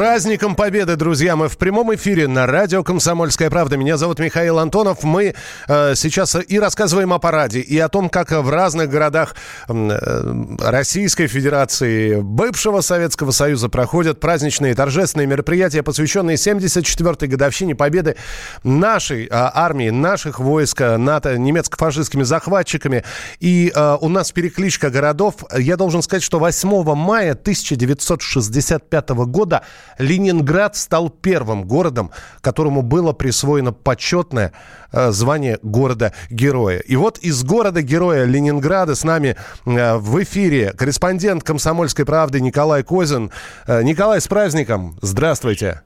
праздником Победы, друзья! Мы в прямом эфире на радио «Комсомольская правда». Меня зовут Михаил Антонов. Мы сейчас и рассказываем о параде, и о том, как в разных городах Российской Федерации, бывшего Советского Союза, проходят праздничные и торжественные мероприятия, посвященные 74-й годовщине Победы нашей армии, наших войск НАТО, немецко-фашистскими захватчиками. И у нас перекличка городов. Я должен сказать, что 8 мая 1965 года Ленинград стал первым городом, которому было присвоено почетное звание города-героя. И вот из города-героя Ленинграда с нами в эфире корреспондент «Комсомольской правды» Николай Козин. Николай, с праздником! Здравствуйте!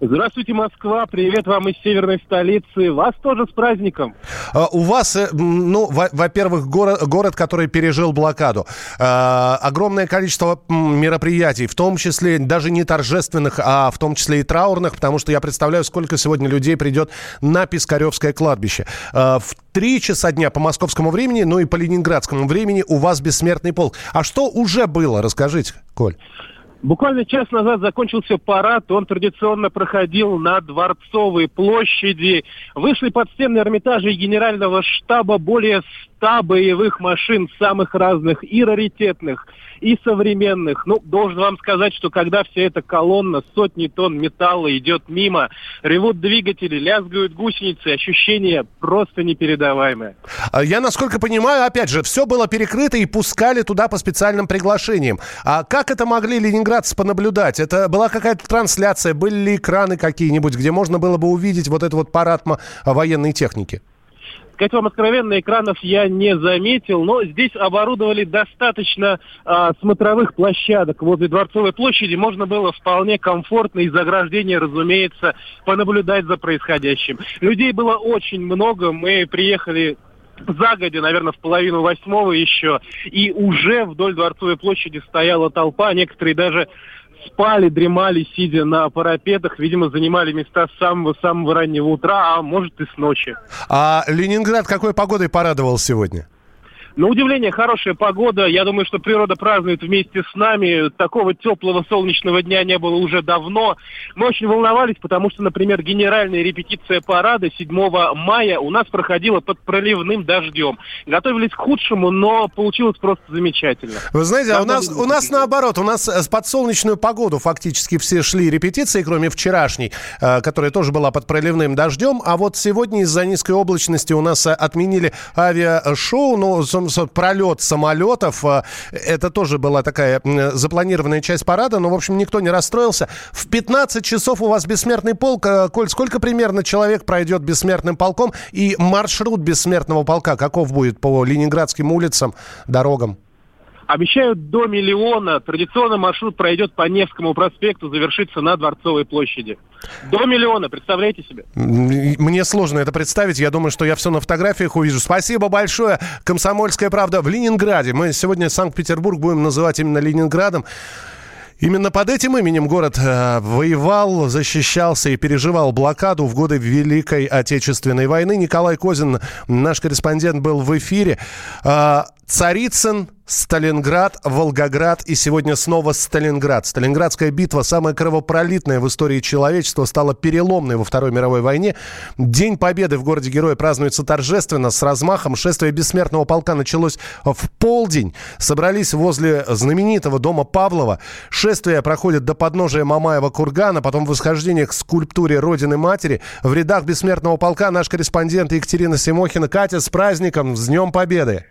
Здравствуйте, Москва. Привет вам из северной столицы. Вас тоже с праздником. У вас, ну, во-первых, город, который пережил блокаду. Огромное количество мероприятий, в том числе даже не торжественных, а в том числе и траурных, потому что я представляю, сколько сегодня людей придет на Пискаревское кладбище. В 3 часа дня по московскому времени, ну и по ленинградскому времени у вас бессмертный полк. А что уже было? Расскажите, Коль. Буквально час назад закончился парад, он традиционно проходил на Дворцовой площади. Вышли под стены Эрмитажа и Генерального штаба более 100 боевых машин, самых разных, и раритетных, и современных. Ну, должен вам сказать, что когда вся эта колонна, сотни тонн металла идет мимо, ревут двигатели, лязгают гусеницы, ощущение просто непередаваемое. Я, насколько понимаю, опять же, все было перекрыто и пускали туда по специальным приглашениям. А как это могли ленинградцы понаблюдать? Это была какая-то трансляция, были ли экраны какие-нибудь, где можно было бы увидеть вот этот вот парад военной техники? Сказать вам откровенно, экранов я не заметил, но здесь оборудовали достаточно смотровых площадок. Возле Дворцовой площади можно было вполне комфортно из ограждения, разумеется, понаблюдать за происходящим. Людей было очень много, мы приехали загодя, наверное, в 7:30 еще, и уже вдоль Дворцовой площади стояла толпа, некоторые даже спали, дремали, сидя на парапетах, видимо, занимали места с самого-самого раннего утра, а может и с ночи. А Ленинград какой погодой порадовал сегодня? На удивление, хорошая погода. Я думаю, что природа празднует вместе с нами. Такого теплого солнечного дня не было уже давно. Мы очень волновались, потому что, например, генеральная репетиция парада 7 мая у нас проходила под проливным дождем. Готовились к худшему, но получилось просто замечательно. Вы знаете, а у нас наоборот. У нас под солнечную погоду фактически все шли репетиции, кроме вчерашней, которая тоже была под проливным дождем. А вот сегодня из-за низкой облачности у нас отменили авиашоу, но пролет самолетов. Это тоже была такая запланированная часть парада, но, в общем, никто не расстроился. В 15 часов у вас бессмертный полк. Коль, сколько примерно человек пройдет бессмертным полком? И маршрут бессмертного полка каков будет по ленинградским улицам, дорогам? Обещают до 1 миллиона. Традиционно маршрут пройдет по Невскому проспекту, завершится на Дворцовой площади. До 1 миллиона, представляете себе? Мне сложно это представить. Я думаю, что я все на фотографиях увижу. Спасибо большое. «Комсомольская правда» в Ленинграде. Мы сегодня Санкт-Петербург будем называть именно Ленинградом. Именно под этим именем город воевал, защищался и переживал блокаду в годы Великой Отечественной войны. Николай Козин, наш корреспондент, был в эфире. Царицын, Сталинград, Волгоград и сегодня снова Сталинград. Сталинградская битва, самая кровопролитная в истории человечества, стала переломной во Второй мировой войне. День Победы в городе Героя празднуется торжественно, с размахом. Шествие бессмертного полка началось в полдень. Собрались возле знаменитого дома Павлова. Шествие проходит до подножия Мамаева Кургана, потом восхождение к скульптуре Родины-Матери. В рядах бессмертного полка наш корреспондент Екатерина Симохина. Катя, с праздником, с Днем Победы!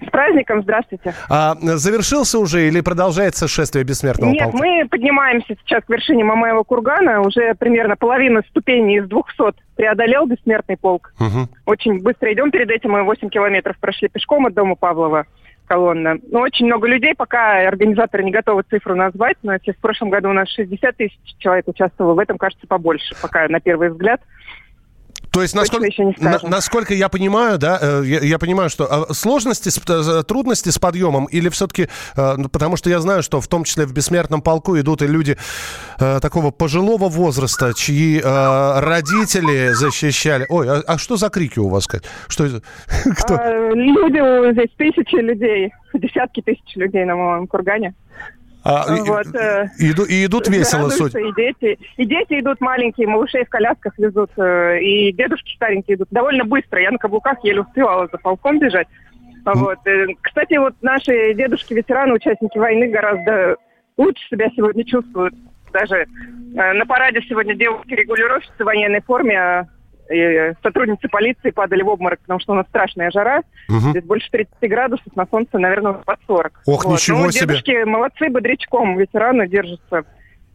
С праздником, здравствуйте. А завершился уже или продолжается шествие бессмертного полка? Нет, мы поднимаемся сейчас к вершине Мамаева Кургана. Уже примерно половину ступеней из 200 преодолел бессмертный полк. Угу. Очень быстро идем. Перед этим мы 8 километров прошли пешком от дома Павлова, колонна. Но очень много людей. Пока организаторы не готовы цифру назвать. Но если в прошлом году у нас 60 тысяч человек участвовало, в этом, кажется, побольше. Пока на первый взгляд. То есть, насколько я понимаю, да, я понимаю, что сложности, трудности с подъемом, или все-таки, потому что я знаю, что в том числе в бессмертном полку идут и люди такого пожилого возраста, чьи родители защищали. Ой, а что за крики у вас, Кать? Что это? Кто? Люди, здесь тысячи людей, десятки тысяч людей на Мамаевом Кургане. Вот. И идут весело. И дети идут маленькие, малышей в колясках везут, и дедушки старенькие идут. Довольно быстро, я на каблуках еле успевала за полком бежать. Вот. Кстати, вот наши дедушки-ветераны, участники войны, гораздо лучше себя сегодня чувствуют. Даже на параде сегодня девушки-регулировщицы в военной форме, сотрудницы полиции падали в обморок, потому что у нас страшная жара. Угу. Здесь больше 30 градусов, на солнце, наверное, под 40. Ох, вот. Ничего себе! Дедушки молодцы, бодрячком ветераны держатся.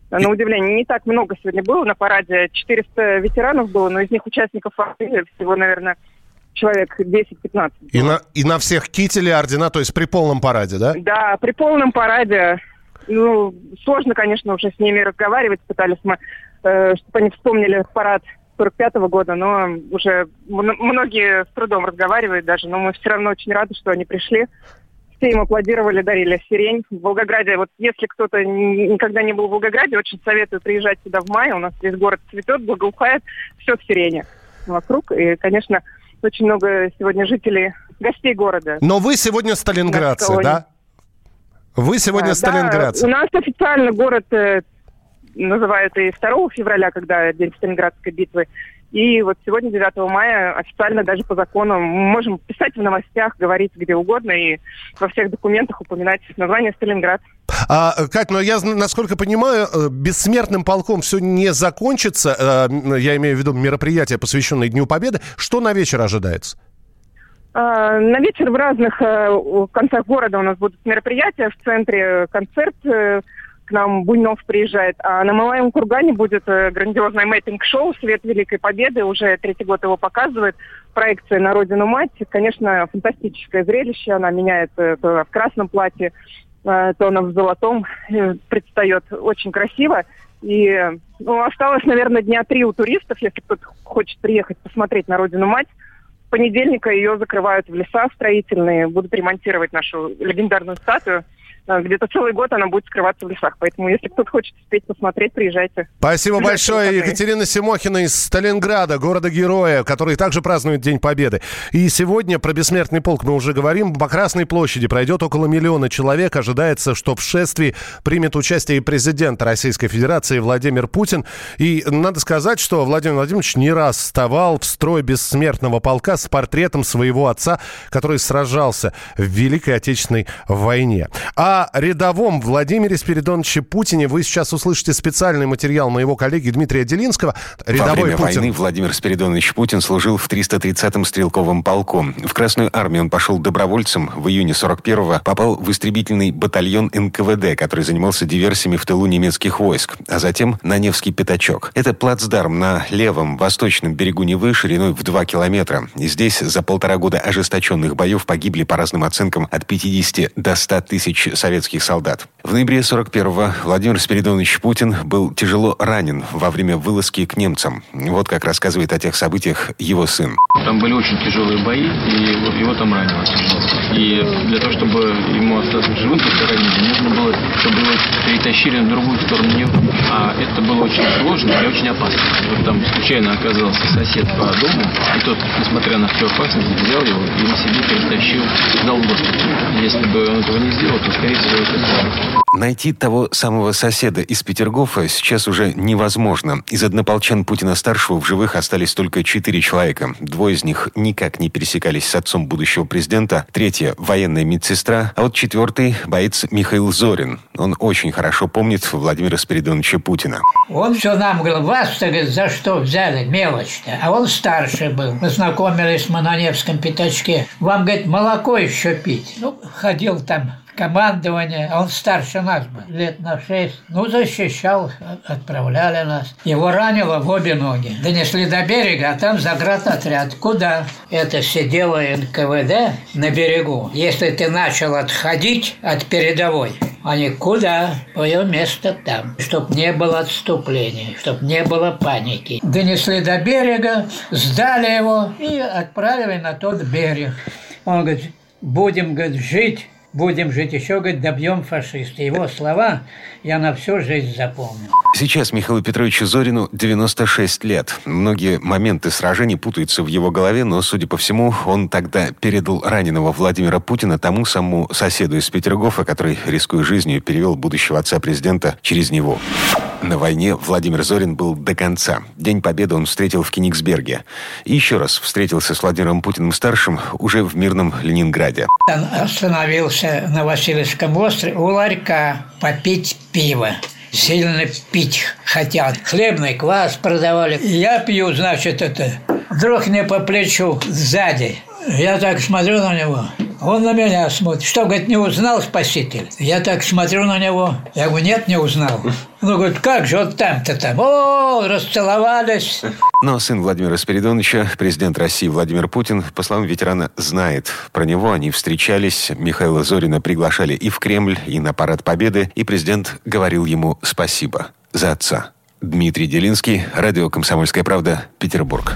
На удивление, не так много сегодня было на параде. 400 ветеранов было, но из них участников всего, наверное, человек 10-15. И на всех кители, ордена, то есть при полном параде, да? Да, при полном параде. Ну, сложно, конечно, уже с ними разговаривать. Пытались мы, чтобы они вспомнили парад 45-го года, но уже многие с трудом разговаривают даже. Но мы все равно очень рады, что они пришли. Все им аплодировали, дарили сирень. В Волгограде, вот если кто-то никогда не был в Волгограде, очень советую приезжать сюда в мае. У нас весь город цветет, благоухает, все в сирене вокруг. И, конечно, очень много сегодня жителей, гостей города. Но вы сегодня сталинградцы, да? Вы сегодня сталинградцы. У нас официально город называют и 2 февраля, когда день Сталинградской битвы. И вот сегодня, 9 мая, официально даже по закону мы можем писать в новостях, говорить где угодно и во всех документах упоминать название Сталинград. Кать, но я, насколько понимаю, бессмертным полком все не закончится. Я имею в виду мероприятия, посвященные Дню Победы. Что на вечер ожидается? На вечер в разных концах города у нас будут мероприятия. В центре концерт, к нам Бунёв приезжает. А на Мамаевом Кургане будет грандиозное мэппинг-шоу «Свет Великой Победы». Уже 3-й год его показывают. Проекция на Родину-Мать. Конечно, фантастическое зрелище. Она меняет то в красном платье, то она в золотом предстает. Очень красиво. И осталось, наверное, дня 3 у туристов, если кто-то хочет приехать посмотреть на Родину-Мать. С понедельника ее закрывают в леса строительные, будут ремонтировать нашу легендарную статую. Где-то целый год она будет скрываться в лесах. Поэтому, если кто-то хочет успеть посмотреть, приезжайте. Спасибо большое. Екатерина Симохина из Сталинграда, города-героя, который также празднует День Победы. И сегодня про бессмертный полк мы уже говорим. По Красной площади пройдет около 1 000 000 человек. Ожидается, что в шествии примет участие и президент Российской Федерации Владимир Путин. И надо сказать, что Владимир Владимирович не раз вставал в строй бессмертного полка с портретом своего отца, который сражался в Великой Отечественной войне. О рядовом Владимире Спиридоновиче Путине вы сейчас услышите специальный материал моего коллеги Дмитрия Делинского. Рядовой Путин. Во время войны Владимир Спиридонович Путин служил в 330-м стрелковом полку. В Красную армию он пошел добровольцем. В июне 41-го попал в истребительный батальон НКВД, который занимался диверсиями в тылу немецких войск, а затем на Невский пятачок. Это плацдарм на левом, восточном берегу Невы шириной в 2 километра. И здесь за 1,5 года ожесточенных боев погибли, по разным оценкам, от 50 до 100 тысяч советских солдат. В ноябре 41-го Владимир Спиридонович Путин был тяжело ранен во время вылазки к немцам. Вот как рассказывает о тех событиях его сын. Там были очень тяжелые бои, и его там ранило. И для того, чтобы ему остаться в живых, нужно было, чтобы его перетащили на другую сторону Невы. А это было очень сложно и очень опасно. Вот там случайно оказался сосед по дому, и тот, несмотря на всю опасность, взял его и на себе перетащил на госпиталь. Если бы он этого не сделал, то скорее Найти того самого соседа из Петергофа сейчас уже невозможно. Из однополчан Путина-старшего в живых остались только 4 человека. 2 из них никак не пересекались с отцом будущего президента, 3-я – военная медсестра, а вот 4-й – боец Михаил Зорин. Он очень хорошо помнит Владимира Спиридоновича Путина. Он все нам говорил: вас-то, говорит, за что взяли? Мелочь-то. А он старше был. Познакомились мы на Невском пятачке. Вам, говорит, молоко еще пить. Ну, ходил там... командование, а он старше нас был, лет на 6, защищал, отправляли нас. Его ранило в обе ноги. Донесли до берега, а там заградотряд. Куда? Это сидело НКВД на берегу. Если ты начал отходить от передовой, они куда? Твое место там. Чтоб не было отступлений, чтоб не было паники. Донесли до берега, сдали его и отправили на тот берег. Он говорит: будем, говорит, жить. Будем жить еще, говорит, добьем фашиста. Его слова я на всю жизнь запомнил. Сейчас Михаилу Петровичу Зорину 96 лет. Многие моменты сражений путаются в его голове, но, судя по всему, он тогда передал раненого Владимира Путина тому самому соседу из Петергофа, который, рискуя жизнью, перевел будущего отца президента через него. На войне Владимир Зорин был до конца. День Победы он встретил в Кенигсберге. И еще раз встретился с Владимиром Путиным-старшим уже в мирном Ленинграде. Он остановился на Васильевском острове у ларька попить пиво. Сильно пить хотят. Хлебный квас продавали. Я пью, значит, это. Вдруг мне по плечу сзади. Я так смотрю на него. Он на меня смотрит. Что, говорит, не узнал спаситель? Я так смотрю на него. Я говорю, нет, не узнал. Ну, говорит, как же, вот там-то там. О, расцеловались. Но сын Владимира Спиридоновича, президент России Владимир Путин, по словам ветерана, знает про него. Они встречались. Михаила Зорина приглашали и в Кремль, и на Парад Победы. И президент говорил ему спасибо за отца. Дмитрий Делинский, радио «Комсомольская правда», Петербург.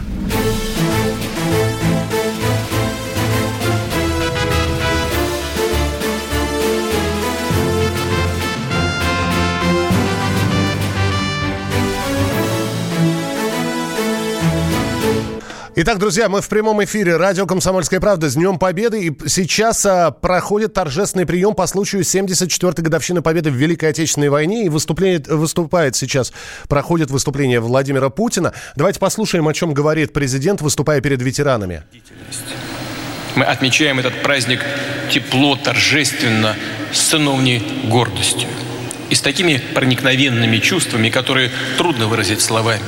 Итак, друзья, мы в прямом эфире. Радио «Комсомольская правда». С Днем Победы. И сейчас проходит торжественный прием по случаю 74-й годовщины Победы в Великой Отечественной войне. И проходит выступление Владимира Путина. Давайте послушаем, о чем говорит президент, выступая перед ветеранами. Мы отмечаем этот праздник тепло, торжественно, с сыновней гордостью. И с такими проникновенными чувствами, которые трудно выразить словами.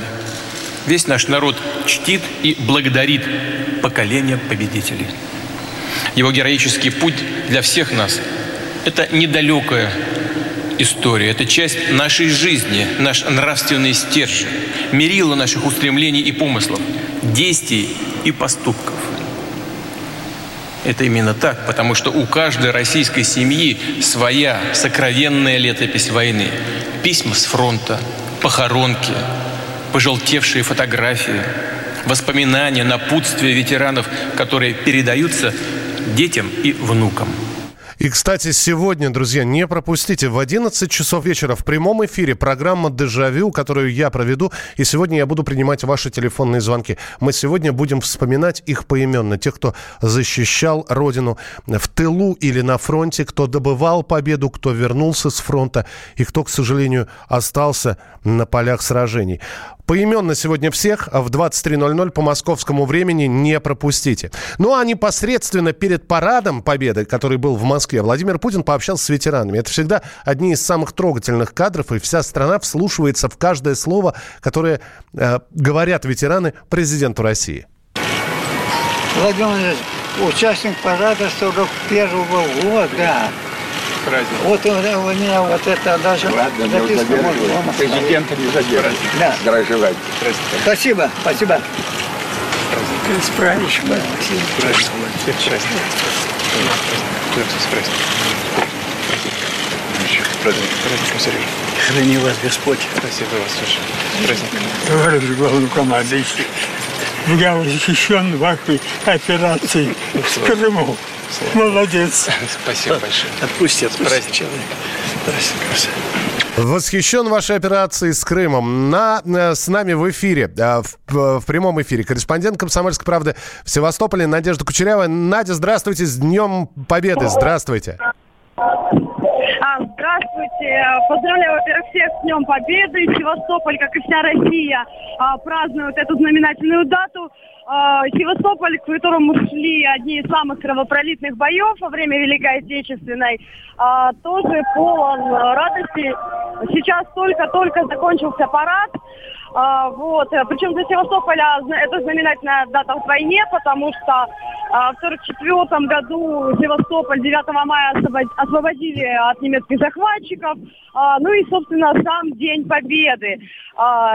Весь наш народ чтит и благодарит поколение победителей. Его героический путь для всех нас – это недалекая история, это часть нашей жизни, наш нравственный стержень, мерило наших устремлений и помыслов, действий и поступков. Это именно так, потому что у каждой российской семьи своя сокровенная летопись войны, письма с фронта, похоронки, пожелтевшие фотографии, воспоминания, напутствия ветеранов, которые передаются детям и внукам. И, кстати, сегодня, друзья, не пропустите, в 11 часов вечера в прямом эфире программа «Дежавю», которую я проведу, и сегодня я буду принимать ваши телефонные звонки. Мы сегодня будем вспоминать их поименно, тех, кто защищал Родину в тылу или на фронте, кто добывал победу, кто вернулся с фронта и кто, к сожалению, остался на полях сражений. Поименно сегодня всех в 23:00 по московскому времени не пропустите. Ну а непосредственно перед парадом Победы, который был в Москве, Владимир Путин пообщался с ветеранами. Это всегда одни из самых трогательных кадров, и вся страна вслушивается в каждое слово, которое говорят ветераны президенту России. Владимир Владимирович, участник парада 41-го года. Праздник. Вот у меня вот это даже... Ладно, не задерживай. Президента не задерживай. Да. Здравствуйте. Спасибо, спасибо. Ты справишь, да. Спасибо. Храни вас Господь. Спасибо вас, Саша. Товарищ главный командующий, я защищен вашей операцией в Крыму. Молодец. Спасибо большое. Отпусти человека. Восхищен вашей операцией с Крымом. С нами в эфире, в прямом эфире, корреспондент «Комсомольской правды» в Севастополе Надежда Кучерява. Надя, здравствуйте, с Днем Победы. Здравствуйте. Здравствуйте. Поздравляю, во-первых, всех с Днем Победы. Севастополь, как и вся Россия, празднует эту знаменательную дату. Севастополь, к которому шли одни из самых кровопролитных боев во время Великой Отечественной, тоже полон радости. Сейчас только-только закончился парад. Вот. Причем для Севастополя это знаменательная дата в войне, потому что в 1944 году Севастополь 9 мая освободили от немецких захватчиков. Ну и, собственно, сам День Победы.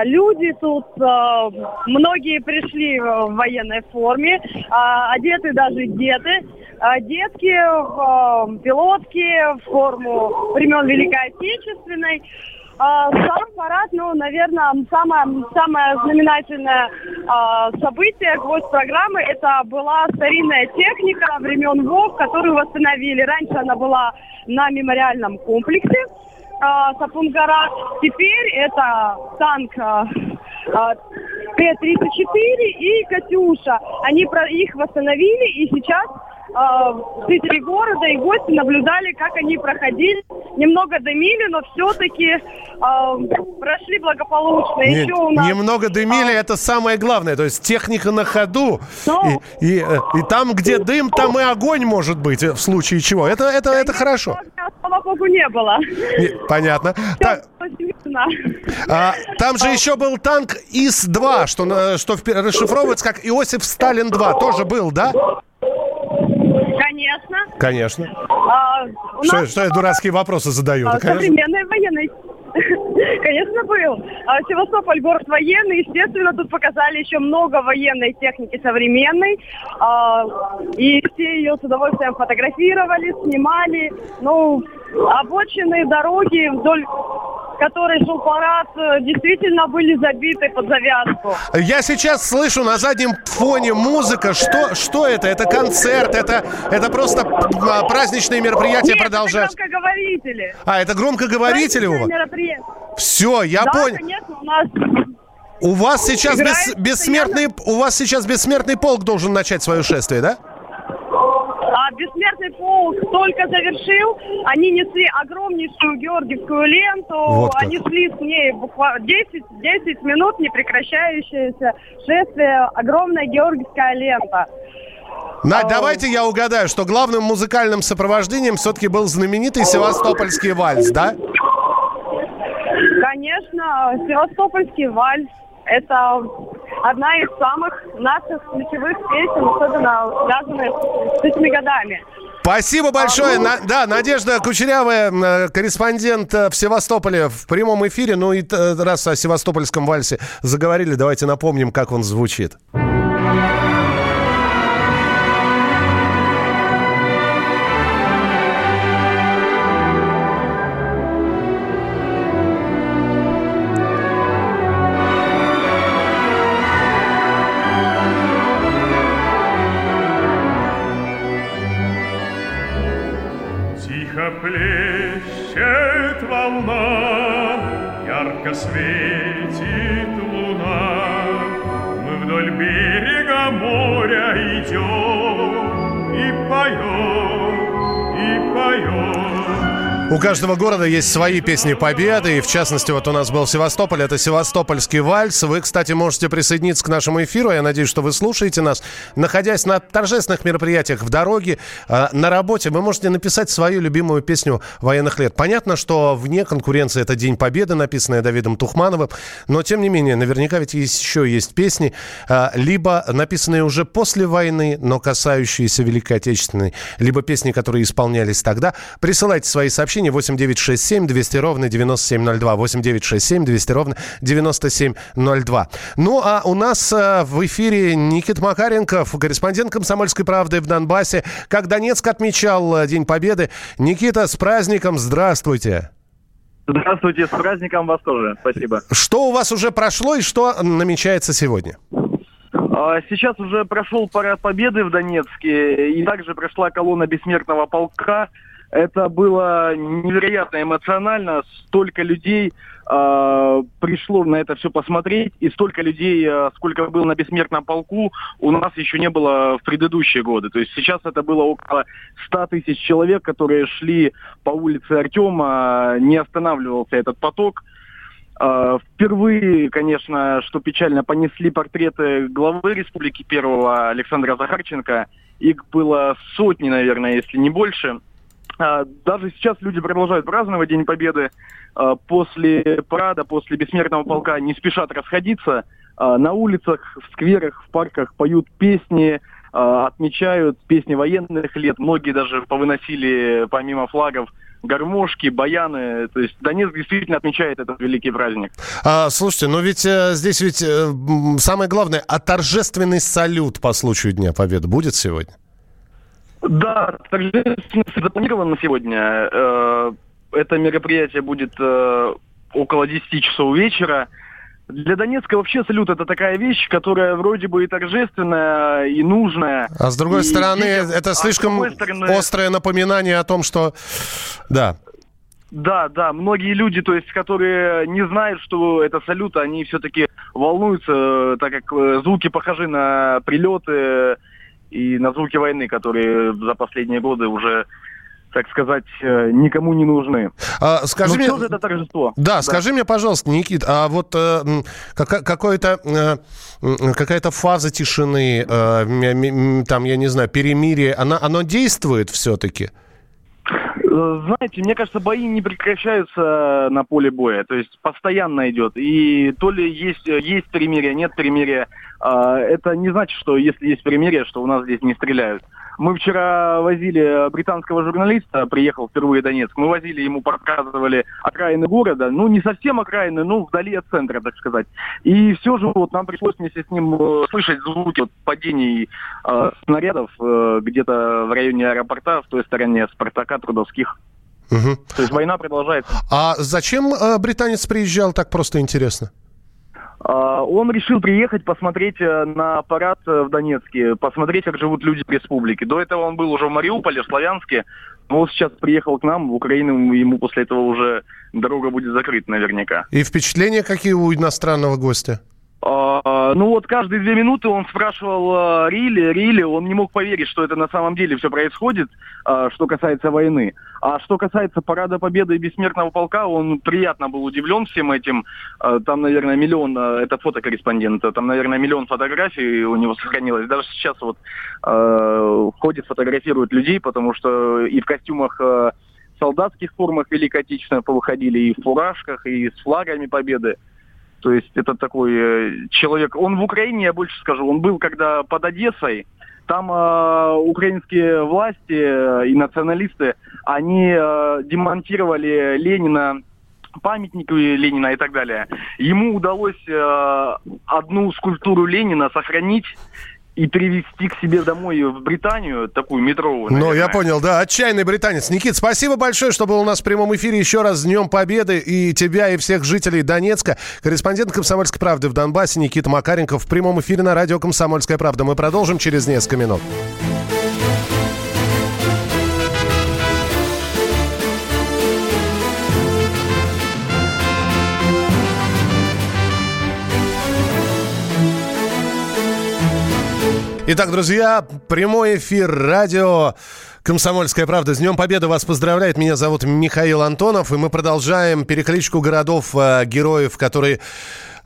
Люди тут, многие пришли в военной форме, одеты даже деды. Детки, пилотки, в форму времен Великой Отечественной. Сам парад, наверное, самое знаменательное событие, гвоздь программы, это была старинная техника времен ВОВ, которую восстановили. Раньше она была на мемориальном комплексе. Сапунгара. Теперь это танк Т-34 и «Катюша». Их восстановили, и сейчас жители города и гости наблюдали, как они проходили. Немного дымили, но все-таки прошли благополучно. Нет, еще у нас... Немного дымили, это самое главное. То есть техника на ходу. Но... И там, где дым, там и огонь может быть, в случае чего. Это хорошо. Слава богу, не было. Понятно. Там же еще был танк ИС-2, что расшифровывается как Иосиф Сталин-2. Тоже был, да? Конечно. Что я дурацкие вопросы задаю? Современный военный. Конечно, был. Севастополь город военный. Естественно, тут показали еще много военной техники современной. И все ее с удовольствием фотографировали, снимали. Ну, обочины, дороги вдоль... который шел парад, действительно были забиты под завязку. Я сейчас слышу на заднем фоне музыка. Что это? Это концерт? Это просто праздничные мероприятия? Нет, продолжаются? Это громкоговорители. Это громкоговорители у вас? Все, я понял. Да, конечно, у нас... У вас сейчас бессмертный полк должен начать свое шествие, да? Бессмертный полк только завершил. Они несли огромнейшую георгиевскую ленту. Вот они шли с ней буквально 10 минут непрекращающееся шествие. Огромная георгиевская лента. Давайте я угадаю, что главным музыкальным сопровождением все-таки был знаменитый севастопольский вальс, да? Конечно, севастопольский вальс. Это... одна из самых наших ключевых песен, особенно связанных с этими годами. Спасибо большое. Надежда Кучерявая, корреспондент в Севастополе в прямом эфире. Ну и раз о севастопольском вальсе заговорили, давайте напомним, как он звучит. Плещет волна, ярко светит луна. Мы вдоль берега моря идем и поем, и поем. У каждого города есть свои песни победы. И в частности, вот у нас был Севастополь. Это севастопольский вальс. Вы, кстати, можете присоединиться к нашему эфиру. Я надеюсь, что вы слушаете нас. Находясь на торжественных мероприятиях, в дороге, на работе, вы можете написать свою любимую песню военных лет. Понятно, что вне конкуренции это «День Победы», написанная Давидом Тухмановым. Но, тем не менее, наверняка ведь еще есть песни, либо написанные уже после войны, но касающиеся Великой Отечественной, либо песни, которые исполнялись тогда. Присылайте свои сообщения. 8-967-200-97-02. 8-967-200-97-02. Ну, а у нас в эфире Никита Макаренко, корреспондент «Комсомольской правды» в Донбассе. Как Донецк отмечал День Победы. Никита, с праздником! Здравствуйте! Здравствуйте! С праздником вас тоже! Спасибо! Что у вас уже прошло и что намечается сегодня? Сейчас уже прошел парад Победы в Донецке. И также прошла колонна бессмертного полка. Это было невероятно эмоционально. Столько людей пришло на это все посмотреть. И столько людей, сколько было на бессмертном полку, у нас еще не было в предыдущие годы. То есть сейчас это было около 100 тысяч человек, которые шли по улице Артема. Не останавливался этот поток. Впервые, конечно, что печально, понесли портреты главы республики первого Александра Захарченко. Их было сотни, наверное, если не больше. Даже сейчас люди продолжают праздновать День Победы. После парада, после бессмертного полка не спешат расходиться. На улицах, в скверах, в парках поют песни, отмечают песни военных лет. Многие даже повыносили, помимо флагов, гармошки, баяны. То есть Донецк действительно отмечает этот великий праздник. Слушайте, но ведь здесь ведь самое главное, торжественный салют по случаю Дня Победы будет сегодня? Да, торжественность запланирована сегодня. Это мероприятие будет около 10 часов вечера. Для Донецка вообще салют — это такая вещь, которая вроде бы и торжественная, и нужная. А с другой стороны, это слишком острое напоминание о том, что... Да. Да, да, многие люди, то есть, которые не знают, что это салют, они все-таки волнуются, так как звуки похожи на прилеты и на звуки войны, которые за последние годы уже, так сказать, никому не нужны. А, скажи мне... это торжество. Да, да, скажи мне, пожалуйста, Никит, а вот какая-то фаза тишины, там, я не знаю, перемирие, оно действует все-таки? Знаете, мне кажется, бои не прекращаются на поле боя, то есть постоянно идет. И то ли есть перемирие, нет перемирия, это не значит, что если есть перемирие, что у нас здесь не стреляют. Мы вчера возили британского журналиста, приехал впервые в Донецк, мы возили ему, показывали окраины города, ну не совсем окраины, но вдали от центра, так сказать. И все же вот нам пришлось вместе с ним слышать звуки падений снарядов где-то в районе аэропорта, в той стороне Спартака, Трудовских. Угу. То есть война продолжается. А зачем британец приезжал, так просто интересно? Он решил приехать посмотреть на парад в Донецке, посмотреть, как живут люди в республике. До этого он был уже в Мариуполе, в Славянске, но он сейчас приехал к нам, в Украину, ему после этого уже дорога будет закрыта наверняка. И впечатления какие у иностранного гостя? Ну вот каждые 2 минуты он спрашивал Рили, он не мог поверить, что это на самом деле все происходит, что касается войны. А что касается Парада Победы и Бессмертного полка, он приятно был удивлен всем этим. Там, наверное, миллион, это фотокорреспондент, там, наверное, миллион фотографий у него сохранилось. Даже сейчас вот ходит, фотографирует людей, потому что и в костюмах... солдатских формах Великой Отечественной повыходили, и в фуражках, и с флагами Победы. То есть это такой человек. Он в Украине, я больше скажу, он был когда под Одессой. Там украинские власти и националисты, они демонтировали Ленина, памятники Ленина и так далее. Ему удалось одну скульптуру Ленина сохранить и привезти к себе домой в Британию, такую метровую. Ну, я понял, да, отчаянный британец. Никит, спасибо большое, что был у нас в прямом эфире. Еще раз с Днем Победы и тебя, и всех жителей Донецка. Корреспондент «Комсомольской правды» в Донбассе Никита Макаренко в прямом эфире на радио «Комсомольская правда». Мы продолжим через несколько минут. Итак, друзья, прямой эфир радио «Комсомольская правда». С Днем Победы вас поздравляет. Меня зовут Михаил Антонов. И мы продолжаем перекличку городов-героев, которые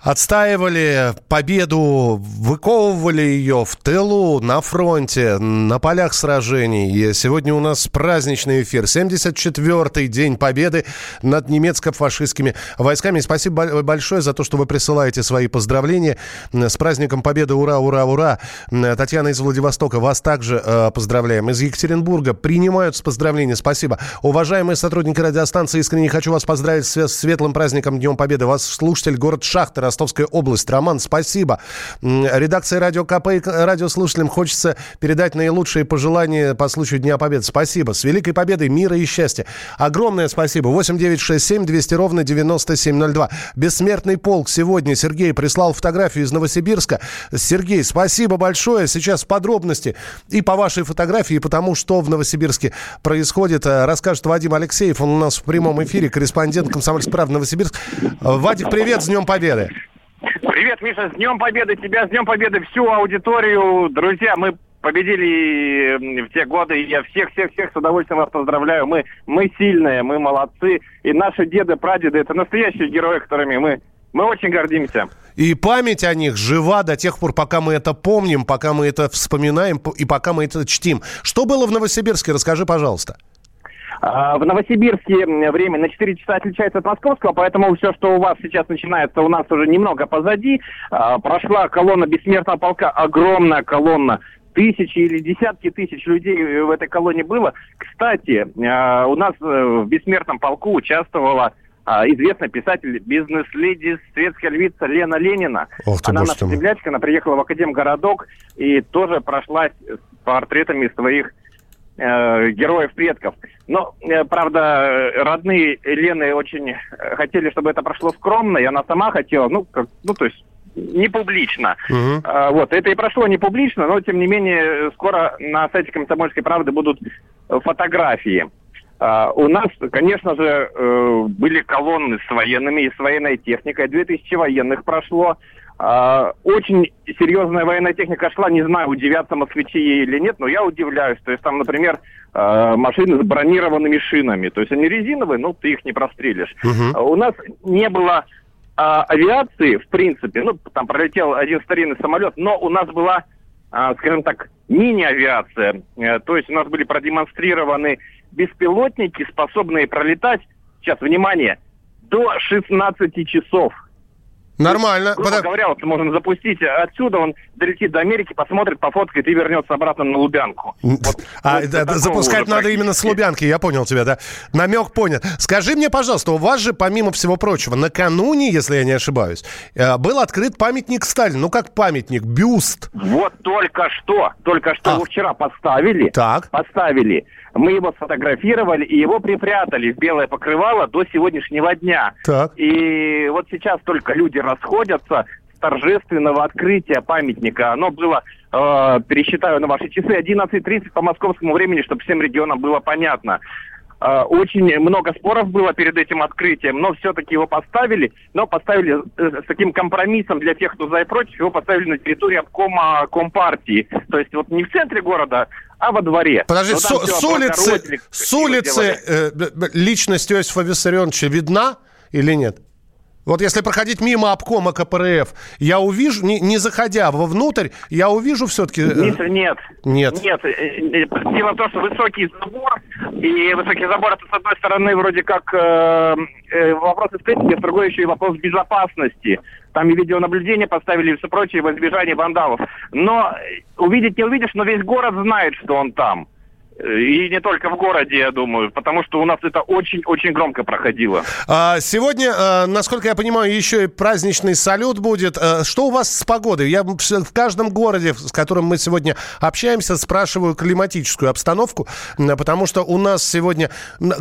отстаивали победу, выковывали ее в тылу, на фронте, на полях сражений. И сегодня у нас праздничный эфир. 74-й день победы над немецко-фашистскими войсками. И спасибо большое за то, что вы присылаете свои поздравления. С праздником победы! Ура, ура, ура! Татьяна из Владивостока, вас также поздравляем. Из Екатеринбурга принимаются поздравления. Спасибо. Уважаемые сотрудники радиостанции, искренне хочу вас поздравить с светлым праздником Днем Победы. Вас слушатель, город Шахтер, Ростовская область. Роман, спасибо. Редакции Радио КП и радиослушателям хочется передать наилучшие пожелания по случаю Дня Победы. Спасибо. С Великой Победой, мира и счастья. Огромное спасибо. 8-967-200-97-02. Бессмертный полк сегодня. Сергей прислал фотографию из Новосибирска. Сергей, спасибо большое. Сейчас подробности и по вашей фотографии, и по тому, что в Новосибирске происходит, расскажет Вадим Алексеев. Он у нас в прямом эфире, корреспондент «Комсомольской правды» Новосибирск. Вадик, привет, с Днем Победы. Привет, Миша, с Днем Победы тебя, с Днем Победы всю аудиторию. Друзья, мы победили в те годы, и я всех с удовольствием вас поздравляю. Мы сильные, мы молодцы, и наши деды, прадеды, это настоящие герои, которыми мы очень гордимся. И память о них жива до тех пор, пока мы это помним, пока мы это вспоминаем и пока мы это чтим. Что было в Новосибирске, расскажи, пожалуйста. В Новосибирске время на 4 часа отличается от московского, поэтому все, что у вас сейчас начинается, у нас уже немного позади. Прошла колонна Бессмертного полка, огромная колонна. Тысячи или десятки тысяч людей в этой колонне было. Кстати, у нас в Бессмертном полку участвовала известный писатель, бизнес-леди, светская львица Лена Ленина. Она наша землячка, она приехала в Академгородок и тоже прошлась с портретами своих героев предков. Но, правда, родные Лены очень хотели, чтобы это прошло скромно, и она сама хотела, то есть не публично. Угу. Вот, это и прошло не публично, но, тем не менее, скоро на сайте «Комсомольской правды» будут фотографии. У нас, конечно же, были колонны с военными и с военной техникой. 2000 военных прошло. Очень серьезная военная техника шла. Не знаю, удивятся москвичи ей или нет, но я удивляюсь. То есть там, например, машины с бронированными шинами. То есть они резиновые, но ты их не прострелишь. У нас не было авиации, в принципе. Ну, там пролетел один старинный самолет, но у нас была, скажем так, мини-авиация. То есть у нас были продемонстрированы беспилотники, способные пролетать, сейчас, внимание, до 16 часов. Нормально. Грубо говоря, вот можно запустить отсюда, он долетит до Америки, посмотрит, пофоткает и вернется обратно на Лубянку. Запускать надо именно с Лубянки, я понял тебя, да? Намек понят. Скажи мне, пожалуйста, у вас же, помимо всего прочего, накануне, если я не ошибаюсь, был открыт памятник Сталину. Ну, как памятник, бюст. Вот только что его вчера поставили. Так. Поставили. Мы его сфотографировали и его припрятали в белое покрывало до сегодняшнего дня. Так. И вот сейчас только люди расходятся с торжественного открытия памятника. Оно было, пересчитаю на ваши часы, 11:30 по московскому времени, чтобы всем регионам было понятно. Очень много споров было перед этим открытием, но все-таки его поставили, но поставили с таким компромиссом для тех, кто за и против, его поставили на территории обкома Компартии. То есть вот не в центре города, а во дворе. Подожди, с улицы личность Иосифа Виссарионовича видна или нет? Вот если проходить мимо обкома КПРФ, я увижу, не заходя вовнутрь, я увижу все-таки... Нет. Дело в том, что высокий забор, это, с одной стороны, вроде как вопрос эстетики, с другой еще и вопрос безопасности. Там и видеонаблюдение поставили, и все прочее, во избежание вандалов. Но увидеть не увидишь, но весь город знает, что он там. И не только в городе, я думаю, потому что у нас это очень-очень громко проходило. Сегодня, насколько я понимаю, еще и праздничный салют будет. Что у вас с погодой? Я в каждом городе, с которым мы сегодня общаемся, спрашиваю климатическую обстановку, потому что у нас сегодня...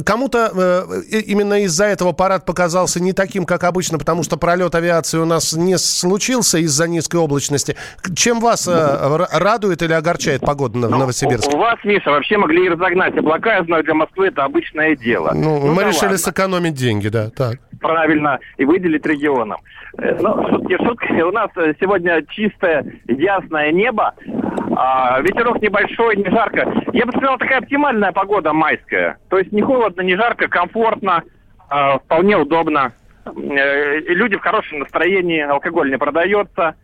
Кому-то именно из-за этого парад показался не таким, как обычно, потому что пролет авиации у нас не случился из-за низкой облачности. Чем вас радует или огорчает погода в Новосибирске? У вас, Миша, вообще могли и разогнать облака, я знаю, для Москвы это обычное дело. Мы решили сэкономить деньги, да, так. Правильно, и выделить регионам. Ну, шутки, у нас сегодня чистое, ясное небо, ветерок небольшой, не жарко. Я бы сказал, такая оптимальная погода майская. То есть не холодно, не жарко, комфортно, вполне удобно. Люди в хорошем настроении, алкоголь не продается.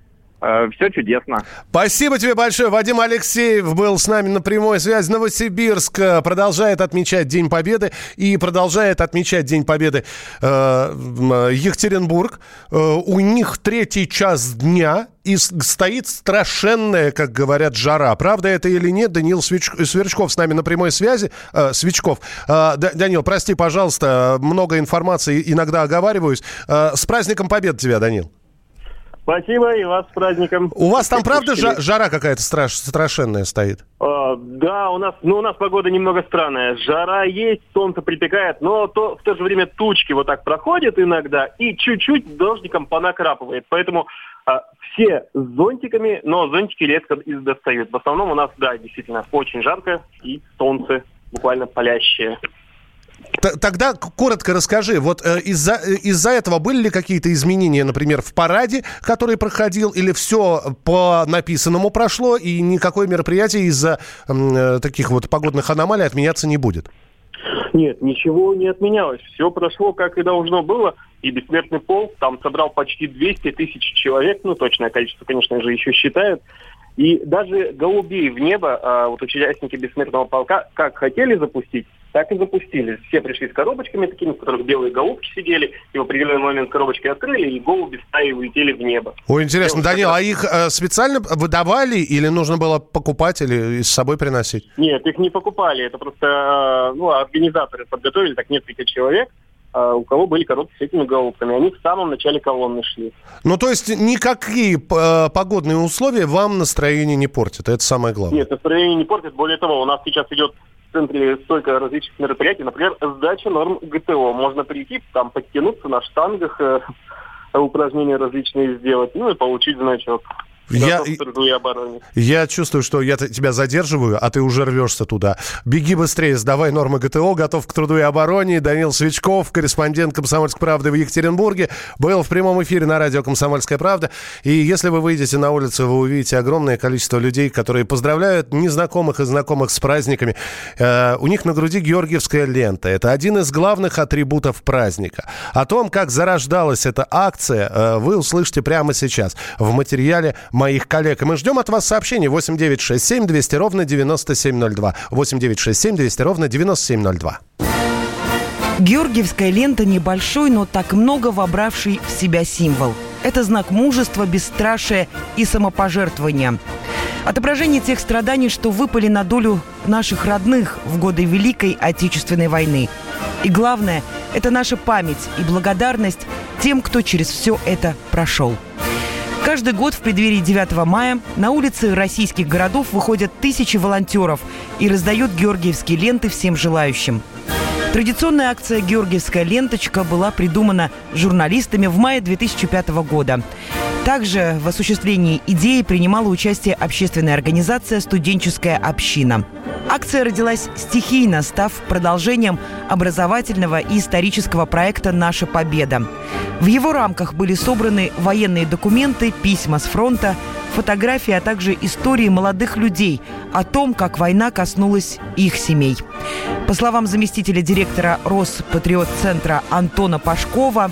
Все чудесно. Спасибо тебе большое. Вадим Алексеев был с нами на прямой связи. Новосибирск продолжает отмечать День Победы. И продолжает отмечать День Победы Екатеринбург. У них 3:00 дня. И стоит страшенная, как говорят, жара. Правда это или нет? Даниил Сверчков с нами на прямой связи. Сверчков. Данил, прости, пожалуйста. Много информации. Иногда оговариваюсь. С праздником Победы тебя, Данил. Спасибо, и вас с праздником. У вас там, правда, жара какая-то страшенная стоит? Да, у нас погода немного странная. Жара есть, солнце припекает, но в то же время тучки вот так проходят иногда, и чуть-чуть дождиком понакрапывает. Поэтому все с зонтиками, но зонтики редко достают. В основном у нас, да, действительно, очень жарко, и солнце буквально палящее. Тогда коротко расскажи, вот из-за этого были ли какие-то изменения, например, в параде, который проходил, или все по написанному прошло, и никакое мероприятие из-за таких вот погодных аномалий отменяться не будет? Нет, ничего не отменялось. Все прошло, как и должно было. И бессмертный полк там собрал почти 200 000 человек. Ну, точное количество, конечно же, еще считают. И даже голубей в небо, вот участники бессмертного полка, как хотели запустить, так и запустили. Все пришли с коробочками такими, в которых белые голубки сидели, и в определенный момент коробочки открыли, и голуби стаи улетели в небо. Ой, интересно, Данил, а их специально выдавали или нужно было покупать или с собой приносить? Нет, их не покупали, это просто организаторы подготовили, так несколько человек, у кого были коробки с этими голубками. Они в самом начале колонны шли. Ну, то есть никакие погодные условия вам настроение не портят, это самое главное? Нет, настроение не портит. Более того, у нас сейчас идет в центре столько различных мероприятий. Например, сдача норм ГТО. Можно прийти, там подтянуться на штангах, упражнения различные сделать, ну и получить значок. Я чувствую, что я тебя задерживаю, а ты уже рвешься туда. Беги быстрее, сдавай нормы ГТО, готов к труду и обороне. Даниил Сверчков, корреспондент «Комсомольской правды» в Екатеринбурге, был в прямом эфире на радио «Комсомольская правда». И если вы выйдете на улицу, вы увидите огромное количество людей, которые поздравляют незнакомых и знакомых с праздниками. У них на груди георгиевская лента. Это один из главных атрибутов праздника. О том, как зарождалась эта акция, вы услышите прямо сейчас в материале моих коллег. И мы ждем от вас сообщений 8967 200 ровно 9702. 8967 200 ровно 9702. Георгиевская лента небольшой, но так много вобравший в себя символ. Это знак мужества, бесстрашия и самопожертвования. Отображение тех страданий, что выпали на долю наших родных в годы Великой Отечественной войны. И главное, это наша память и благодарность тем, кто через все это прошел. Каждый год в преддверии 9 мая на улицы российских городов выходят тысячи волонтеров и раздают георгиевские ленты всем желающим. Традиционная акция «Георгиевская ленточка» была придумана журналистами в мае 2005 года. Также в осуществлении идеи принимала участие общественная организация «Студенческая община». Акция родилась стихийно, став продолжением образовательного и исторического проекта «Наша победа». В его рамках были собраны военные документы, письма с фронта, фотографии, а также истории молодых людей о том, как война коснулась их семей. По словам заместителя директора Роспатриотцентра Антона Пашкова,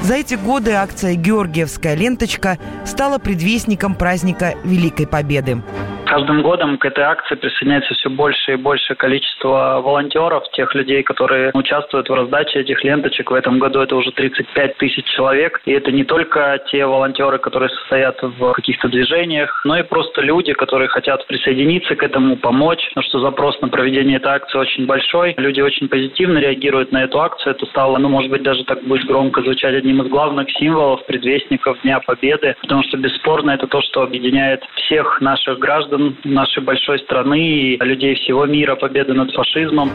за эти годы акция «Георгиевская ленточка» стала предвестником праздника Великой Победы. Каждым годом к этой акции присоединяется все больше и больше количество волонтеров, тех людей, которые участвуют в раздаче этих ленточек. В этом году это уже 35 тысяч человек. И это не только те волонтеры, которые состоят в каких-то движениях, но и просто люди, которые хотят присоединиться к этому, помочь. Потому что запрос на проведение этой акции очень большой. Люди очень позитивно реагируют на эту акцию. Это стало, может быть, даже так будет громко звучать, одним из главных символов, предвестников Дня Победы. Потому что, бесспорно, это то, что объединяет всех наших граждан, нашей большой страны и людей всего мира, победы над фашизмом.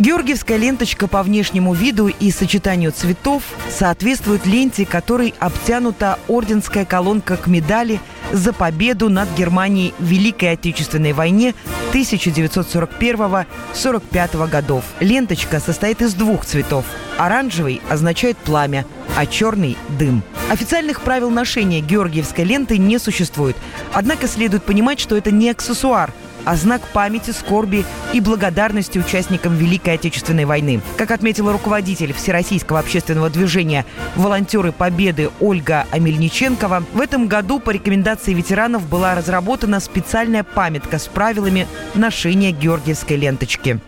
Георгиевская ленточка по внешнему виду и сочетанию цветов соответствует ленте, которой обтянута орденская колонка к медали за победу над Германией в Великой Отечественной войне 1941-45 годов. Ленточка состоит из двух цветов. Оранжевый означает пламя, а черный – дым. Официальных правил ношения георгиевской ленты не существует. Однако следует понимать, что это не аксессуар, а знак памяти, скорби и благодарности участникам Великой Отечественной войны. Как отметила руководитель Всероссийского общественного движения «Волонтеры Победы» Ольга Амельниченкова, в этом году по рекомендации ветеранов была разработана специальная памятка с правилами ношения георгиевской ленточки.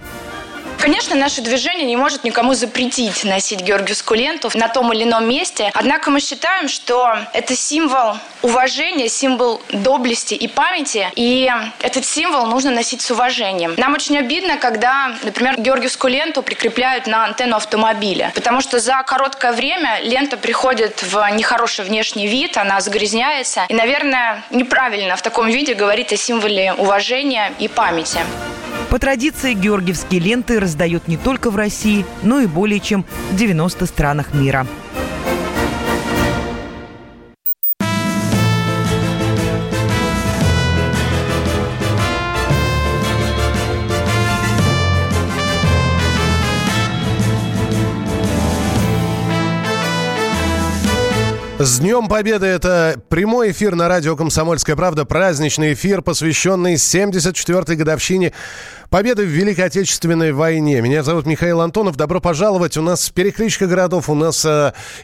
Конечно, наше движение не может никому запретить носить георгиевскую ленту на том или ином месте. Однако мы считаем, что это символ уважения, символ доблести и памяти. И этот символ нужно носить с уважением. Нам очень обидно, когда, например, георгиевскую ленту прикрепляют на антенну автомобиля. Потому что за короткое время лента приходит в нехороший внешний вид, она загрязняется. И, наверное, неправильно в таком виде говорить о символе уважения и памяти. По традиции, георгиевские ленты раздают не только в России, но и более чем в 90 странах мира. С Днем Победы! Это прямой эфир на радио «Комсомольская правда». Праздничный эфир, посвященный 74-й годовщине Победы в Великой Отечественной войне. Меня зовут Михаил Антонов. Добро пожаловать. У нас перекличка городов, у нас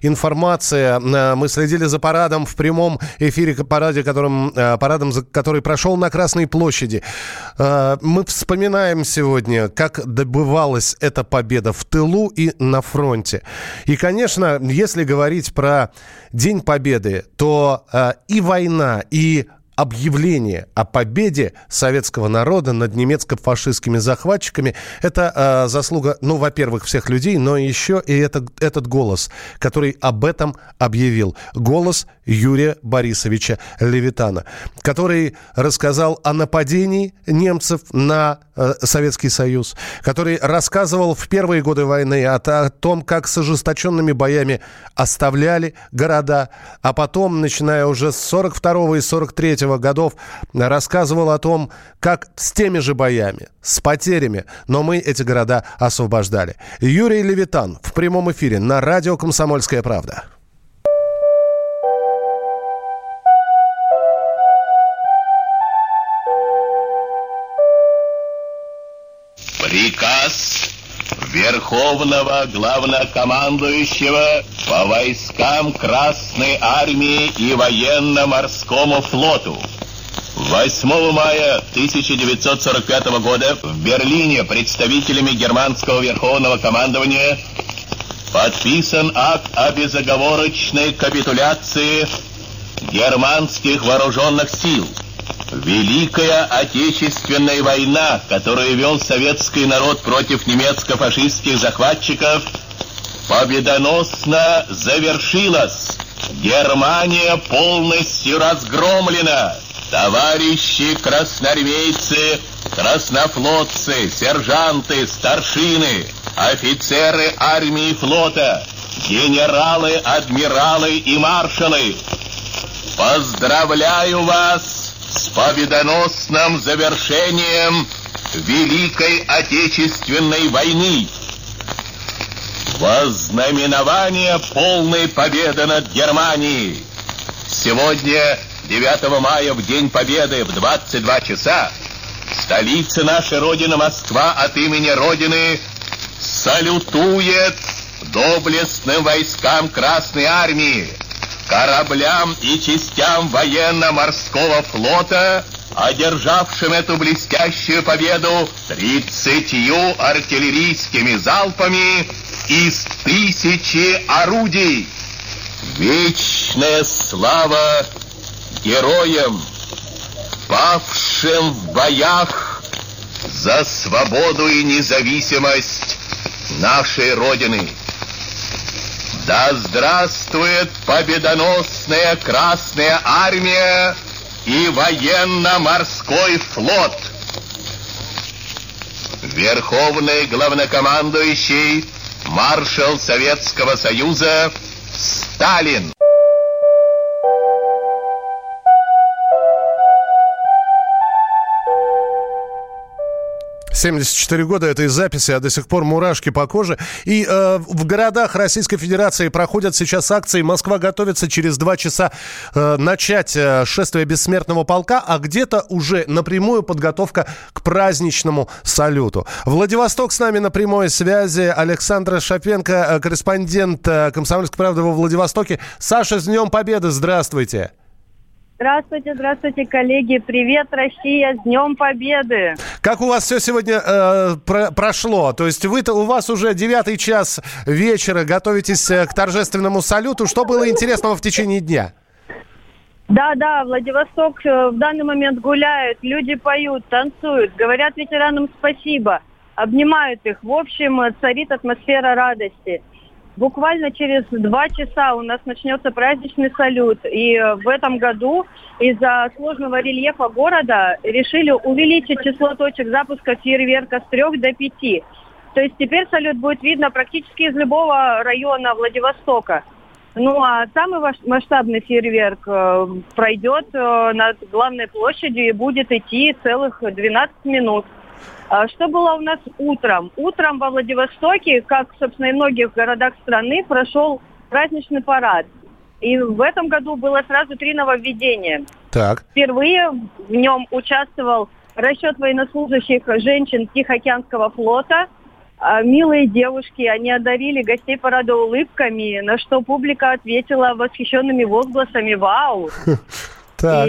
информация. Мы следили за парадом в прямом эфире, парадом, который прошел на Красной площади. Мы вспоминаем сегодня, как добывалась эта победа в тылу и на фронте. И, конечно, если говорить про День Победы, то и война, и объявление о победе советского народа над немецко-фашистскими захватчиками. Это заслуга, во-первых, всех людей, но еще и этот голос, который об этом объявил. Голос Юрия Борисовича Левитана, который рассказал о нападении немцев на Советский Союз, который рассказывал в первые годы войны о том, как с ожесточенными боями оставляли города, а потом, начиная уже с 42-го и 43-го годов, рассказывал о том, как с теми же боями, с потерями, но мы эти города освобождали. Юрий Левитан в прямом эфире на радио «Комсомольская правда». Приказ Верховного Главнокомандующего по войскам Красной Армии и Военно-Морскому флоту. 8 мая 1945 года в Берлине представителями Германского Верховного Командования подписан акт о безоговорочной капитуляции германских вооруженных сил. Великая Отечественная война, которую вел советский народ против немецко-фашистских захватчиков, победоносно завершилась. Германия полностью разгромлена. Товарищи красноармейцы, краснофлотцы, сержанты, старшины, офицеры армии и флота, генералы, адмиралы и маршалы, поздравляю вас с победоносным завершением Великой Отечественной войны. Вознаменование полной победы над Германией. Сегодня, 9 мая, в День Победы, в 22 часа, столица нашей Родины Москва от имени Родины салютует доблестным войскам Красной Армии, кораблям и частям военно-морского флота, одержавшим эту блестящую победу 30 артиллерийскими залпами из 1000 орудий. Вечная слава героям, павшим в боях за свободу и независимость нашей Родины. Да здравствует победоносная Красная Армия и Военно-Морской флот! Верховный Главнокомандующий, маршал Советского Союза Сталин. — 74 года этой записи, а до сих пор мурашки по коже. И в городах Российской Федерации проходят сейчас акции. Москва готовится через 2 часа начать шествие бессмертного полка, а где-то уже напрямую подготовка к праздничному салюту. Владивосток с нами на прямой связи. Александра Шапенко, корреспондент «Комсомольской правды» во Владивостоке. Саша, с Днем Победы! Здравствуйте! Здравствуйте, здравствуйте, коллеги. Привет, Россия, с Днем Победы. Как у вас все сегодня прошло? То есть у вас уже 9 час вечера, готовитесь к торжественному салюту. Что было интересного в течение дня? Да, Владивосток в данный момент гуляет, люди поют, танцуют, говорят ветеранам спасибо, обнимают их. В общем, царит атмосфера радости. Буквально через 2 часа у нас начнется праздничный салют. И в этом году из-за сложного рельефа города решили увеличить число точек запуска фейерверка с 3 до 5. То есть теперь салют будет видно практически из любого района Владивостока. Ну а самый масштабный фейерверк пройдет над главной площадью и будет идти целых 12 минут. Что было у нас утром? Утром во Владивостоке, как, собственно, и в многих городах страны, прошел праздничный парад. И в этом году было сразу 3 нововведения. Так. Впервые в нем участвовал расчет военнослужащих женщин Тихоокеанского флота. Милые девушки, они одарили гостей парада улыбками, на что публика ответила восхищенными возгласами «Вау!». Так.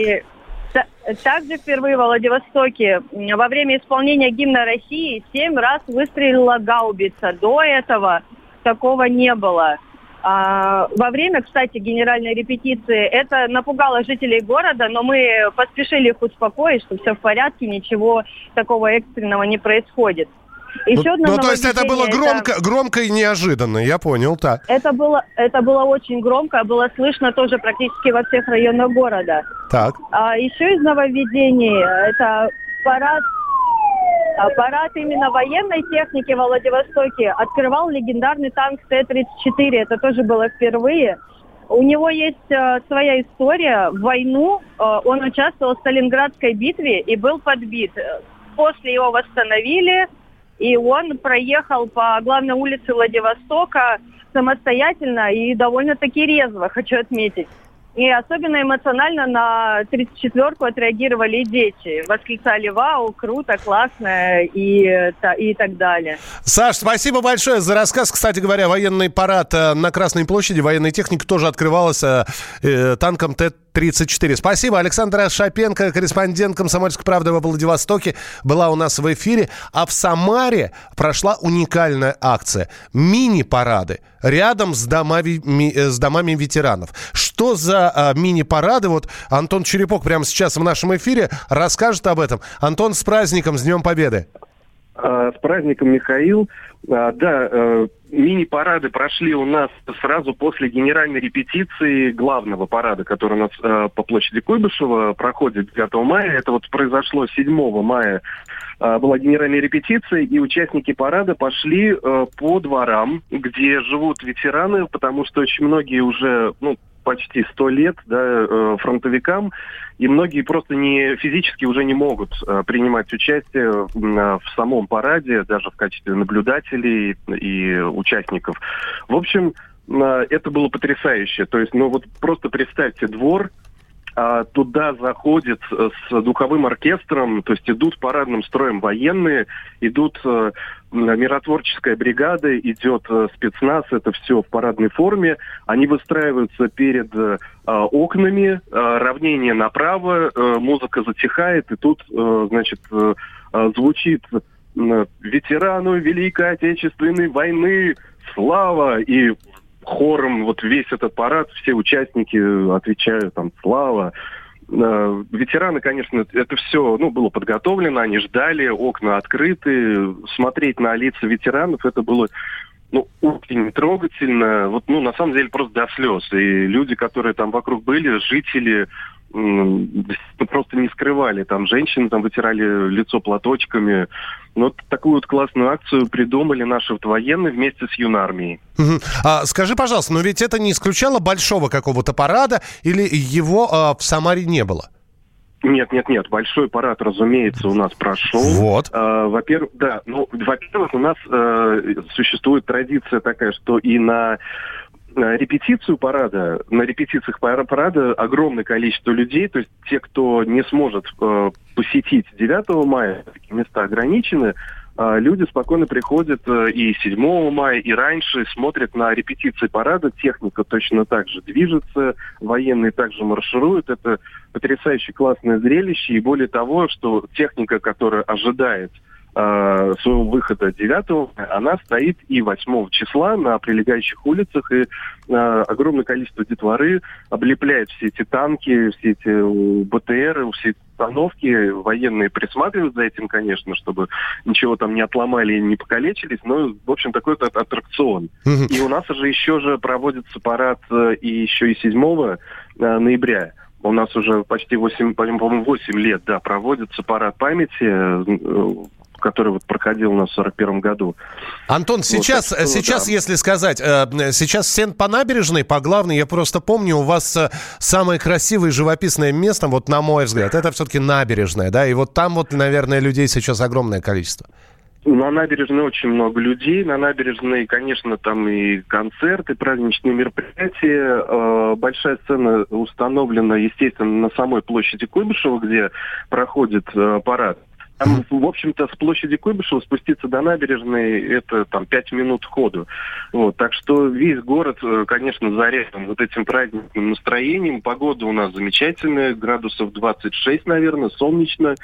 Также впервые в Владивостоке во время исполнения гимна России 7 раз выстрелила гаубица. До этого такого не было. Во время, кстати, генеральной репетиции это напугало жителей города, но мы поспешили их успокоить, что все в порядке, ничего такого экстренного не происходит. Еще ну, то есть это было громко и неожиданно, я понял, так. Это было очень громко, было слышно тоже практически во всех районах города. Так. А еще из нововведений это парад именно военной техники во Владивостоке открывал легендарный танк Т-34, это тоже было впервые. У него есть своя история. В войну он участвовал в Сталинградской битве и был подбит. После его восстановили, и он проехал по главной улице Владивостока самостоятельно и довольно-таки резво, хочу отметить. И особенно эмоционально на 34-ку отреагировали и дети. Восклицали: вау, круто, классно и так далее. Саш, спасибо большое за рассказ. Кстати говоря, военный парад на Красной площади, военная техника тоже открывалась танком Т-34. Спасибо. Александра Шапенко, корреспондент «Комсомольской правды» во Владивостоке, была у нас в эфире. А в Самаре прошла уникальная акция. Мини-парады рядом с домами ветеранов. Что за мини-парады. Вот Антон Черепок прямо сейчас в нашем эфире расскажет об этом. Антон, с праздником, с Днем Победы. С праздником, Михаил. Да, мини-парады прошли у нас сразу после генеральной репетиции главного парада, который у нас по площади Куйбышева проходит 9 мая. Это вот произошло 7 мая. Была генеральная репетиция, и участники парада пошли по дворам, где живут ветераны, потому что очень многие уже... почти 100 лет фронтовикам, и многие просто физически уже не могут принимать участие в самом параде, даже в качестве наблюдателей и участников. В общем, это было потрясающе. То есть, просто представьте двор, туда заходит с духовым оркестром, то есть идут парадным строем военные, идут миротворческая бригада, идет спецназ, это все в парадной форме. Они выстраиваются перед окнами, равнение направо, музыка затихает, и тут, звучит ветерану Великой Отечественной войны слава, и хором весь этот парад, все участники отвечают там «Слава». Ветераны, конечно, это все было подготовлено, они ждали, окна открыты. Смотреть на лица ветеранов, это было очень трогательно. На самом деле просто до слез. И люди, которые там вокруг были, жители, просто не скрывали. Там женщины вытирали лицо платочками. Такую классную акцию придумали наши военные вместе с Юнармией. Угу. Скажи, пожалуйста, ведь это не исключало большого какого-то парада, или его в Самаре не было? Нет. Большой парад, разумеется, у нас прошел. Вот. Во-первых, у нас существует традиция такая, что и на репетициях парада огромное количество людей, то есть те, кто не сможет посетить 9 мая, такие места ограничены, люди спокойно приходят и 7 мая, и раньше, смотрят на репетиции парада, техника точно так же движется, военные также маршируют, это потрясающе классное зрелище, и более того, что техника, которая ожидает своего выхода 9-го, она стоит и 8 числа на прилегающих улицах, и огромное количество детворы облепляет все эти танки, все эти БТРы, все эти установки. Военные присматривают за этим, конечно, чтобы ничего там не отломали и не покалечились, но, в общем, такой вот аттракцион. И у нас еще проводится парад и 7 ноября. У нас уже почти 8 лет проводится парад памяти, который проходил у нас в 41-м году. Антон, сейчас, если сказать, сейчас все по набережной, по главной, я просто помню, у вас самое красивое и живописное место, на мой взгляд, это все-таки набережная, да, и там, наверное, людей сейчас огромное количество. На набережной очень много людей. На набережной, конечно, там и концерты, праздничные мероприятия. Большая сцена установлена, естественно, на самой площади Куйбышева, где проходит парад. Там, в общем-то, с площади Куйбышева спуститься до набережной это 5 минут ходу. Так что весь город, конечно, заряжен этим праздничным настроением. Погода у нас замечательная, градусов 26, наверное, солнечно.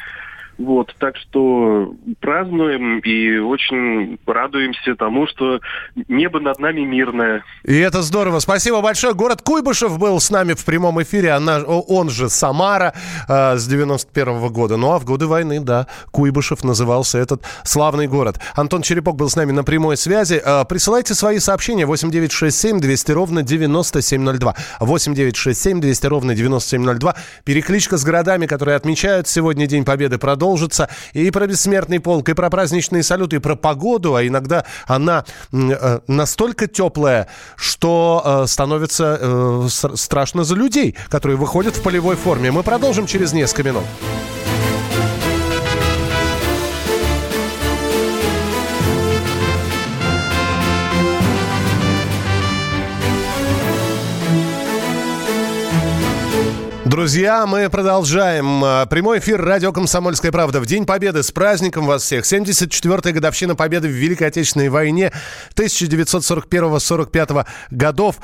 Вот, так что празднуем и очень радуемся тому, что небо над нами мирное. И это здорово. Спасибо большое. Город Куйбышев был с нами в прямом эфире. Он же Самара с 91-го года. Ну а в годы войны, да, Куйбышев назывался этот славный город. Антон Черепок был с нами на прямой связи. Присылайте свои сообщения 8 967 200 ровно 9702. 8 967 200 ровно 9702. Перекличка с городами, которые отмечают сегодня День Победы, продолжится. И про бессмертный полк, и про праздничные салюты, и про погоду. А иногда она настолько теплая, что становится страшно за людей, которые выходят в полевой форме. Мы продолжим через несколько минут. Друзья, мы продолжаем. Прямой эфир радио «Комсомольская правда». В День Победы, с праздником вас всех. 74-я годовщина Победы в Великой Отечественной войне 1941-45 годов.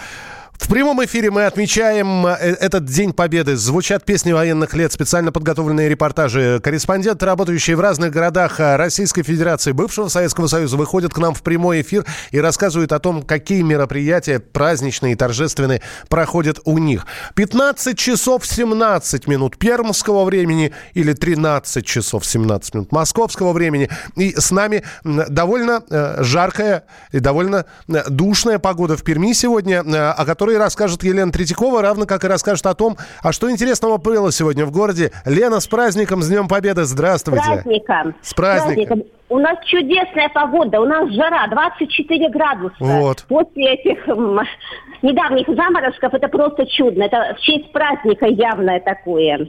В прямом эфире мы отмечаем этот День Победы. Звучат песни военных лет, специально подготовленные репортажи. Корреспонденты, работающие в разных городах Российской Федерации, бывшего Советского Союза, выходят к нам в прямой эфир и рассказывают о том, какие мероприятия праздничные и торжественные проходят у них. 15 часов 17 минут пермского времени или 13 часов 17 минут московского времени. И с нами довольно жаркая и довольно душная погода в Перми сегодня, о которой расскажет Елена Третьякова, равно как и расскажет о том, а что интересного было сегодня в городе. Лена, с праздником, с Днем Победы! Здравствуйте! С праздником! У нас чудесная погода, у нас жара, 24 градуса. Вот. После этих недавних заморозков это просто чудно. Это в честь праздника явное такое.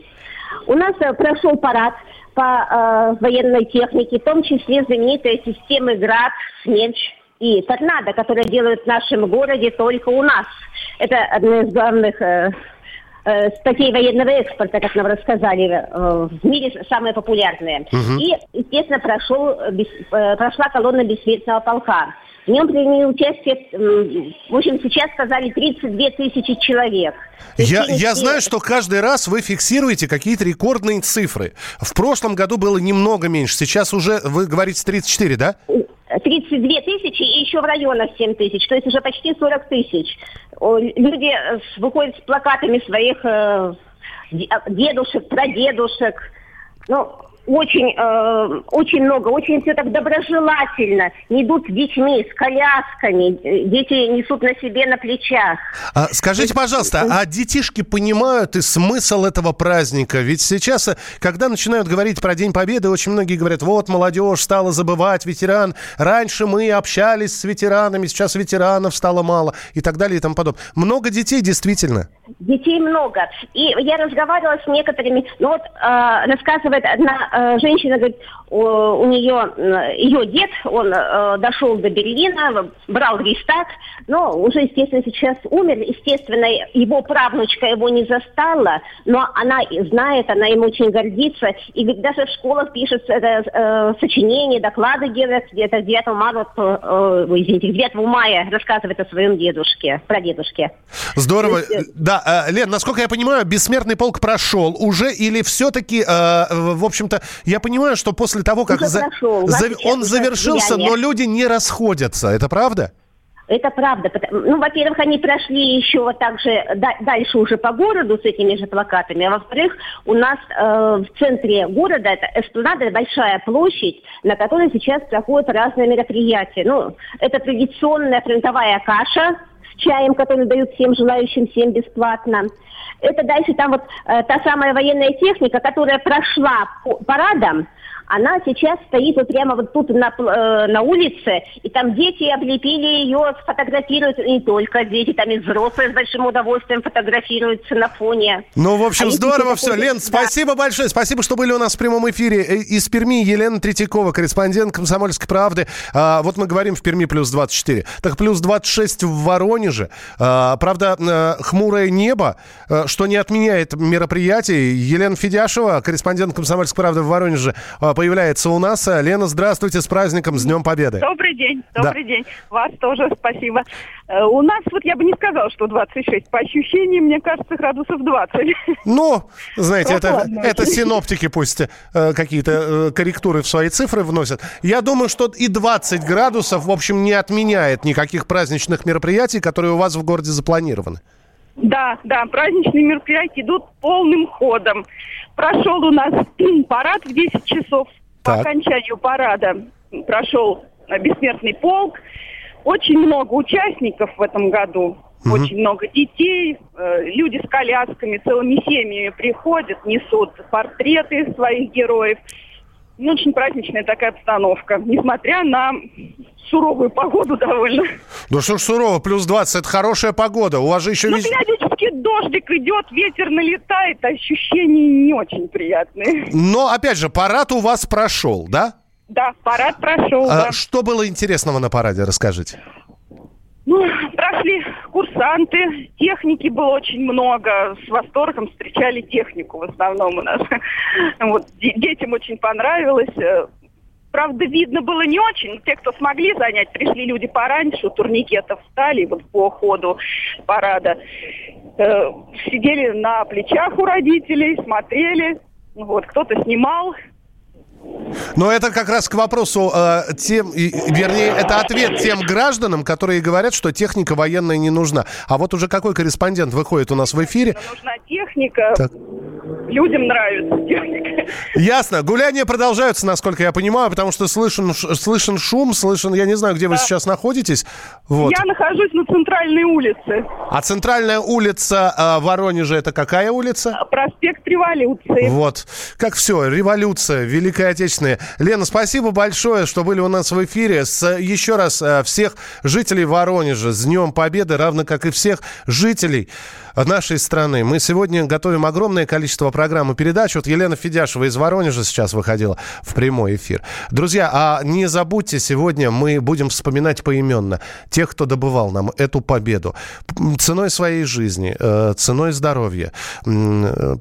У нас прошел парад по военной технике, в том числе знаменитые системы «Град», «Смерч» и торнадо, которые делают в нашем городе только у нас. Это одна из главных статей военного экспорта, как нам рассказали, в мире самые популярные. Угу. И, естественно, прошла колонна бессмертного полка. В нем приняли участие, в общем, сейчас сказали, 32 тысячи человек. Я знаю, что каждый раз вы фиксируете какие-то рекордные цифры. В прошлом году было немного меньше. Сейчас уже, вы говорите, 34, да? 32 тысячи и еще в районах 7 тысяч, то есть уже почти 40 тысяч. Люди выходят с плакатами своих дедушек, прадедушек. Ну, очень много, очень все так доброжелательно. Идут с детьми, с колясками, дети несут на себе на плечах. А скажите, пожалуйста, а детишки понимают и смысл этого праздника? Ведь сейчас, когда начинают говорить про День Победы, очень многие говорят, вот, молодежь стала забывать ветеран. Раньше мы общались с ветеранами, сейчас ветеранов стало мало и так далее и тому подобное. Много детей, действительно? Детей много. И я разговаривала с некоторыми, ну вот, рассказывает одна женщина, говорит, у нее, ее дед, он дошел до Берлина, брал рейхстаг, но уже, естественно, сейчас умер. Естественно, его правнучка его не застала, но она знает, она им очень гордится. И говорит, даже в школах пишет сочинения, доклады делает. Где-то 9 мая рассказывает о своем дедушке, прадедушке. Здорово. Есть, да, Лен, насколько я понимаю, бессмертный полк прошел уже или все-таки, в общем-то, я понимаю, что после того, как он завершился, но люди не расходятся. Это правда? Это правда. Ну, во-первых, они прошли еще вот так же дальше уже по городу с этими же плакатами. А во-вторых, у нас в центре города это эспланада, большая площадь, на которой сейчас проходят разные мероприятия. Ну, это традиционная фронтовая каша с чаем, который дают всем желающим, всем бесплатно. Это дальше там вот та самая военная техника, которая прошла парадом, она сейчас стоит вот прямо вот тут на улице, и там дети облепили ее, сфотографируют, и не только дети, там и взрослые с большим удовольствием фотографируются на фоне. Ну, в общем, здорово все. Лен, да. Спасибо большое, спасибо, что были у нас в прямом эфире. Из Перми Елена Третьякова, корреспондент «Комсомольской правды». Вот мы говорим в Перми +24. Так +26 в Воронеже. Воронеже. Правда, хмурое небо, что не отменяет мероприятий. Елена Федяшева, корреспондент «Комсомольской правды» в Воронеже, появляется у нас. Лена, здравствуйте, с праздником, с Днем Победы. Добрый день. Вас тоже, спасибо. У нас, вот я бы не сказала, что 26. По ощущениям, мне кажется, градусов 20. Ну, знаете, это синоптики пусть какие-то корректуры в свои цифры вносят. Я думаю, что и 20 градусов, в общем, не отменяет никаких праздничных мероприятий, которые у вас в городе запланированы. Да, праздничные мероприятия идут полным ходом. Прошел у нас парад в 10 часов. По окончанию парада прошел бессмертный полк. Очень много участников в этом году. Mm-hmm. Очень много детей, люди с колясками, целыми семьями приходят, несут портреты своих героев. Ну, очень праздничная такая обстановка, несмотря на суровую погоду довольно. Ну что ж сурово, плюс 20, это хорошая погода. У вас же еще... периодически дождик идет, ветер налетает, ощущения не очень приятные. Но, опять же, парад у вас прошел, да? Да, парад прошел, да. Что было интересного на параде, расскажите. Ну, прошли курсанты, техники было очень много, с восторгом встречали технику в основном у нас. Вот, детям очень понравилось. Правда, видно было не очень. Те, кто смогли занять, пришли люди пораньше, у турникетов встали вот по ходу парада. Сидели на плечах у родителей, смотрели, вот, кто-то снимал. Но это как раз к вопросу это ответ тем гражданам, которые говорят, что техника военная не нужна. А вот уже какой корреспондент выходит у нас в эфире? Нужна техника. Так. Людям нравится техника. Ясно. Гуляния продолжаются, насколько я понимаю, потому что слышен шум, я не знаю, где да. Вы сейчас находитесь. Вот. Я нахожусь на центральной улице. А центральная улица Воронежа, это какая улица? Проспект Революции. Вот. Как все, революция, великая отечественные. Лена, спасибо большое, что были у нас в эфире. Еще раз всех жителей Воронежа с Днем Победы, равно как и всех жителей нашей страны. Мы сегодня готовим огромное количество программ и передач. Вот Елена Федяшева из Воронежа сейчас выходила в прямой эфир. Друзья, а не забудьте, сегодня мы будем вспоминать поименно тех, кто добывал нам эту победу. Ценой своей жизни, ценой здоровья.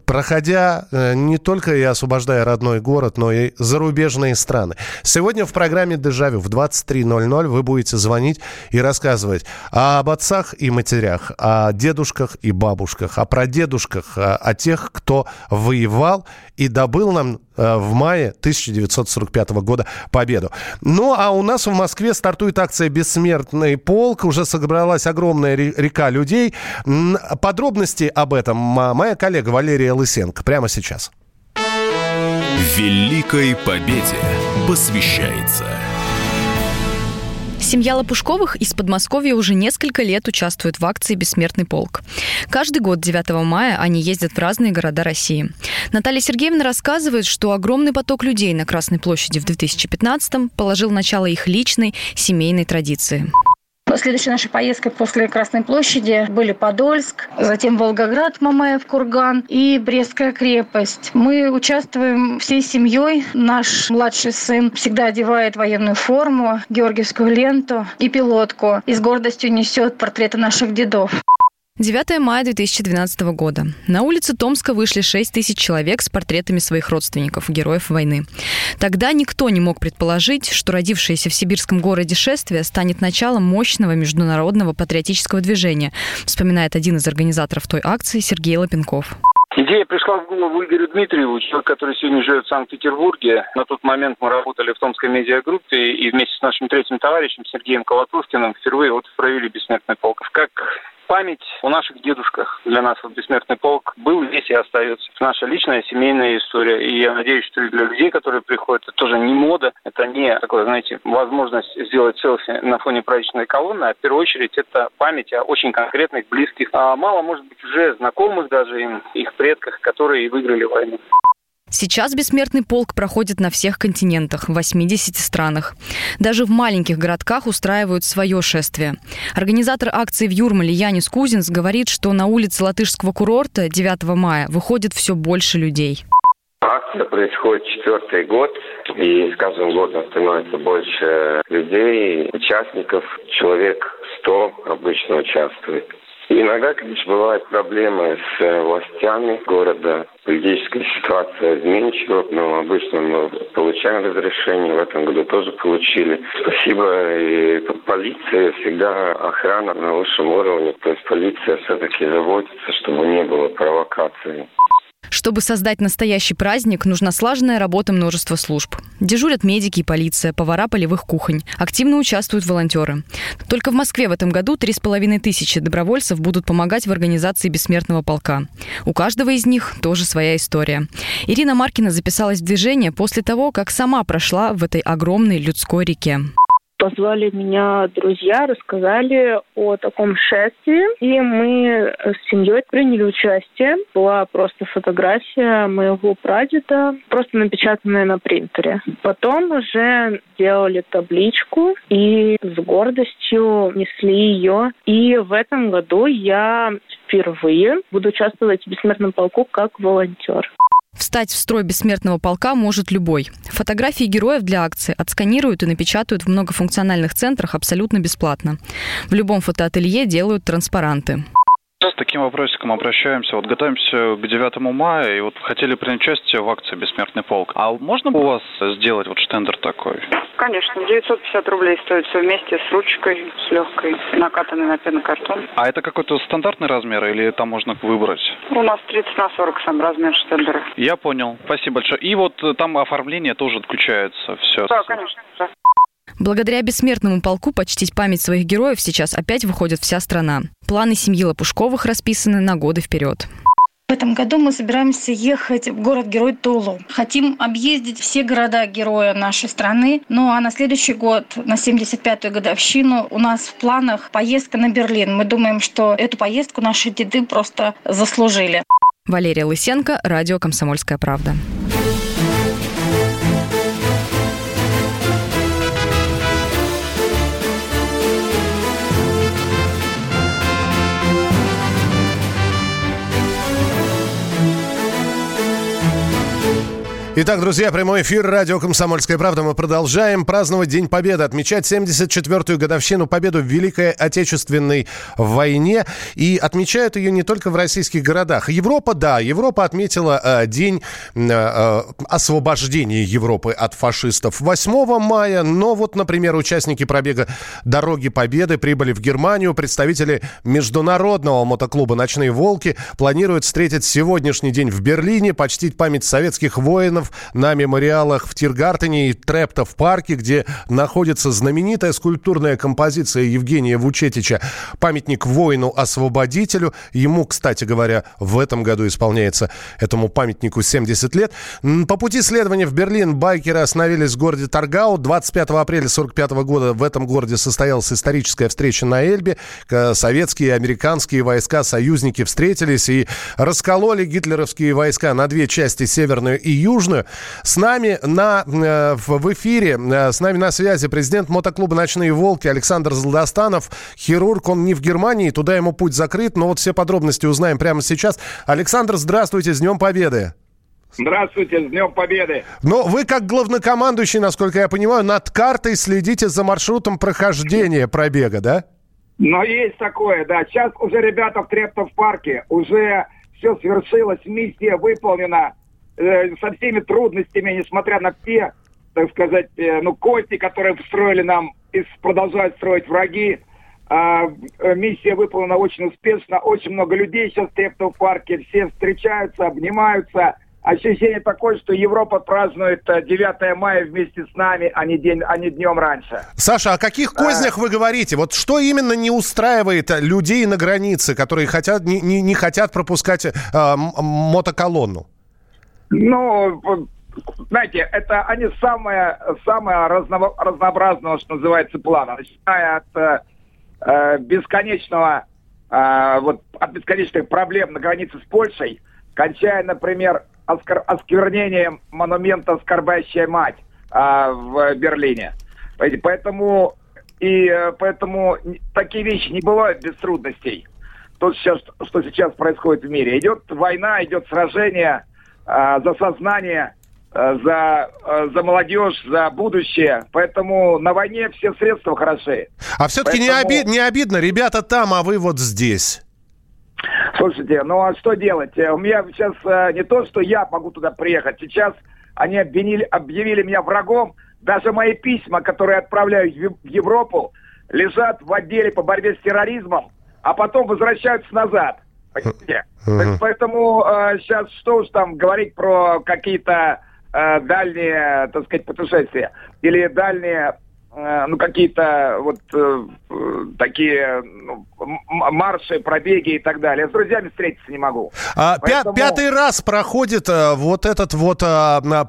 Проходя не только и освобождая родной город, но и зарубежные страны. Сегодня в программе «Дежавю» в 23:00 вы будете звонить и рассказывать об отцах и матерях, о дедушках и бабушках, о прадедушках, о тех, кто воевал и добыл нам в мае 1945 года победу. Ну, а у нас в Москве стартует акция «Бессмертный полк». Уже собралась огромная река людей. Подробности об этом моя коллега Валерия Лысенко прямо сейчас. Великой Победе посвящается. Семья Лопушковых из Подмосковья уже несколько лет участвует в акции «Бессмертный полк». Каждый год 9 мая они ездят в разные города России. Наталья Сергеевна рассказывает, что огромный поток людей на Красной площади в 2015-м положил начало их личной семейной традиции. Следующей нашей поездкой после Красной площади были Подольск, затем Волгоград, Мамаев Курган и Брестская крепость. Мы участвуем всей семьей. Наш младший сын всегда одевает военную форму, георгиевскую ленту и пилотку. И с гордостью несет портреты наших дедов. 9 мая 2012 года. На улицы Томска вышли 6000 человек с портретами своих родственников, героев войны. Тогда никто не мог предположить, что родившееся в сибирском городе шествие станет началом мощного международного патриотического движения, вспоминает один из организаторов той акции Сергей Лапенков. Идея пришла в голову Игорю Дмитриеву, человек, который сегодня живет в Санкт-Петербурге. На тот момент мы работали в Томской медиагруппе и вместе с нашим третьим товарищем Сергеем Колотушкиным впервые вот провели «Бессмертный полк». Как память о наших дедушках. Для нас вот «Бессмертный полк» был, здесь и остается. Это наша личная семейная история. И я надеюсь, что и для людей, которые приходят, это тоже не мода, это не такое, знаете, возможность сделать селфи на фоне праздничной колонны, а в первую очередь это память о очень конкретных, близких, а мало, может быть, уже знакомых даже им, их предках, которые выиграли войну. Сейчас «Бессмертный полк» проходит на всех континентах, в 80 странах. Даже в маленьких городках устраивают свое шествие. Организатор акции в Юрмале Янис Кузинс говорит, что на улице латышского курорта 9 мая выходит все больше людей. Акция происходит 4-й год. И с каждым годом становится больше людей, участников. Человек 100 обычно участвует. И иногда, конечно, бывают проблемы с властями города. Политическая ситуация изменчива, но обычно мы получаем разрешение. В этом году тоже получили. Спасибо и полиции. Всегда охрана на высшем уровне. То есть полиция все-таки заботится, чтобы не было провокаций. Чтобы создать настоящий праздник, нужна слаженная работа множества служб. Дежурят медики и полиция, повара полевых кухонь. Активно участвуют волонтеры. Только в Москве в этом году 3500 добровольцев будут помогать в организации бессмертного полка. У каждого из них тоже своя история. Ирина Маркина записалась в движение после того, как сама прошла в этой огромной людской реке. Позвали меня друзья, рассказали о таком шествии, и мы с семьей приняли участие. Была просто фотография моего прадеда, просто напечатанная на принтере. Потом уже делали табличку и с гордостью несли ее. И в этом году я впервые буду участвовать в «Бессмертном полку» как волонтер. Встать в строй бессмертного полка может любой. Фотографии героев для акции отсканируют и напечатают в многофункциональных центрах абсолютно бесплатно. В любом фотоателье делают транспаранты. С таким вопросиком обращаемся. Вот готовимся к 9 мая и вот хотели принять участие в акции «Бессмертный полк». А можно у вас сделать вот штендер такой? Конечно. 950 рублей стоит все вместе с ручкой, с легкой, накатанной на пенокартон. А это какой-то стандартный размер или там можно выбрать? У нас 30x40 сам размер штендера. Я понял. Спасибо большое. И вот там оформление тоже отключается. Все. Да, конечно. Да. Благодаря бессмертному полку почтить память своих героев сейчас опять выходит вся страна. Планы семьи Лопушковых расписаны на годы вперед. В этом году мы собираемся ехать в город-герой Тулу. Хотим объездить все города-героя нашей страны. Ну а на следующий год, на 75-ю годовщину, у нас в планах поездка на Берлин. Мы думаем, что эту поездку наши деды просто заслужили. Валерия Лысенко, радио «Комсомольская правда». Итак, друзья, прямой эфир радио «Комсомольская правда». Мы продолжаем праздновать День Победы, отмечать 74-ю годовщину победу в Великой Отечественной войне. И отмечают ее не только в российских городах. Европа, да, Европа отметила День освобождения Европы от фашистов 8 мая. Но вот, например, участники пробега «Дороги Победы» прибыли в Германию. Представители международного мотоклуба «Ночные волки» планируют встретить сегодняшний день в Берлине, почтить память советских воинов на мемориалах в Тиргартене и Трепто в парке, где находится знаменитая скульптурная композиция Евгения Вучетича, памятник воину-освободителю. Ему, кстати говоря, в этом году исполняется этому памятнику 70 лет. По пути следования в Берлин байкеры остановились в городе Таргау. 25 апреля 1945 года в этом городе состоялась историческая встреча на Эльбе. Советские и американские войска-союзники встретились и раскололи гитлеровские войска на две части, северную и южную. С нами в эфире, с нами на связи президент мотоклуба «Ночные волки» Александр Златостанов, хирург, он не в Германии, туда ему путь закрыт, но вот все подробности узнаем прямо сейчас. Александр, здравствуйте, с Днем Победы! Здравствуйте, с Днем Победы! Но вы, как главнокомандующий, насколько я понимаю, над картой следите за маршрутом прохождения пробега, да? Но есть такое, да. Сейчас уже ребята в Трептов парке, уже все свершилось, миссия выполнена. Со всеми трудностями, несмотря на те, так сказать, кости, которые встроили нам и продолжают строить враги. Миссия выполнена очень успешно. Очень много людей сейчас в Трептов парке. Все встречаются, обнимаются. Ощущение такое, что Европа празднует 9 мая вместе с нами, а не днем раньше. Саша, о каких кознях вы говорите? Вот что именно не устраивает людей на границе, которые хотят, не хотят пропускать мотоколонну? Знаете, это они самое разнообразного, что называется, плана. Начиная от бесконечных проблем на границе с Польшей, кончая, например, осквернением монумента «Скорбящая мать» в Берлине. Поэтому такие вещи не бывают без трудностей. То, что сейчас происходит в мире. Идет война, идет сражение за сознание за молодежь, за будущее. Поэтому на войне все средства хороши. А все-таки не обидно, ребята там, а вы вот здесь. Слушайте, ну а что делать? У меня сейчас не то, что я могу туда приехать. Сейчас они объявили меня врагом. Даже мои письма, которые отправляют в Европу, лежат в отделе по борьбе с терроризмом, а потом возвращаются назад. Понимаете? Uh-huh. Поэтому сейчас что уж там говорить про какие-то дальние, так сказать, путешествия. Или дальние, ну, какие-то вот такие марши, пробеги и так далее. Я с друзьями встретиться не могу. Поэтому... Пятый раз проходит вот этот вот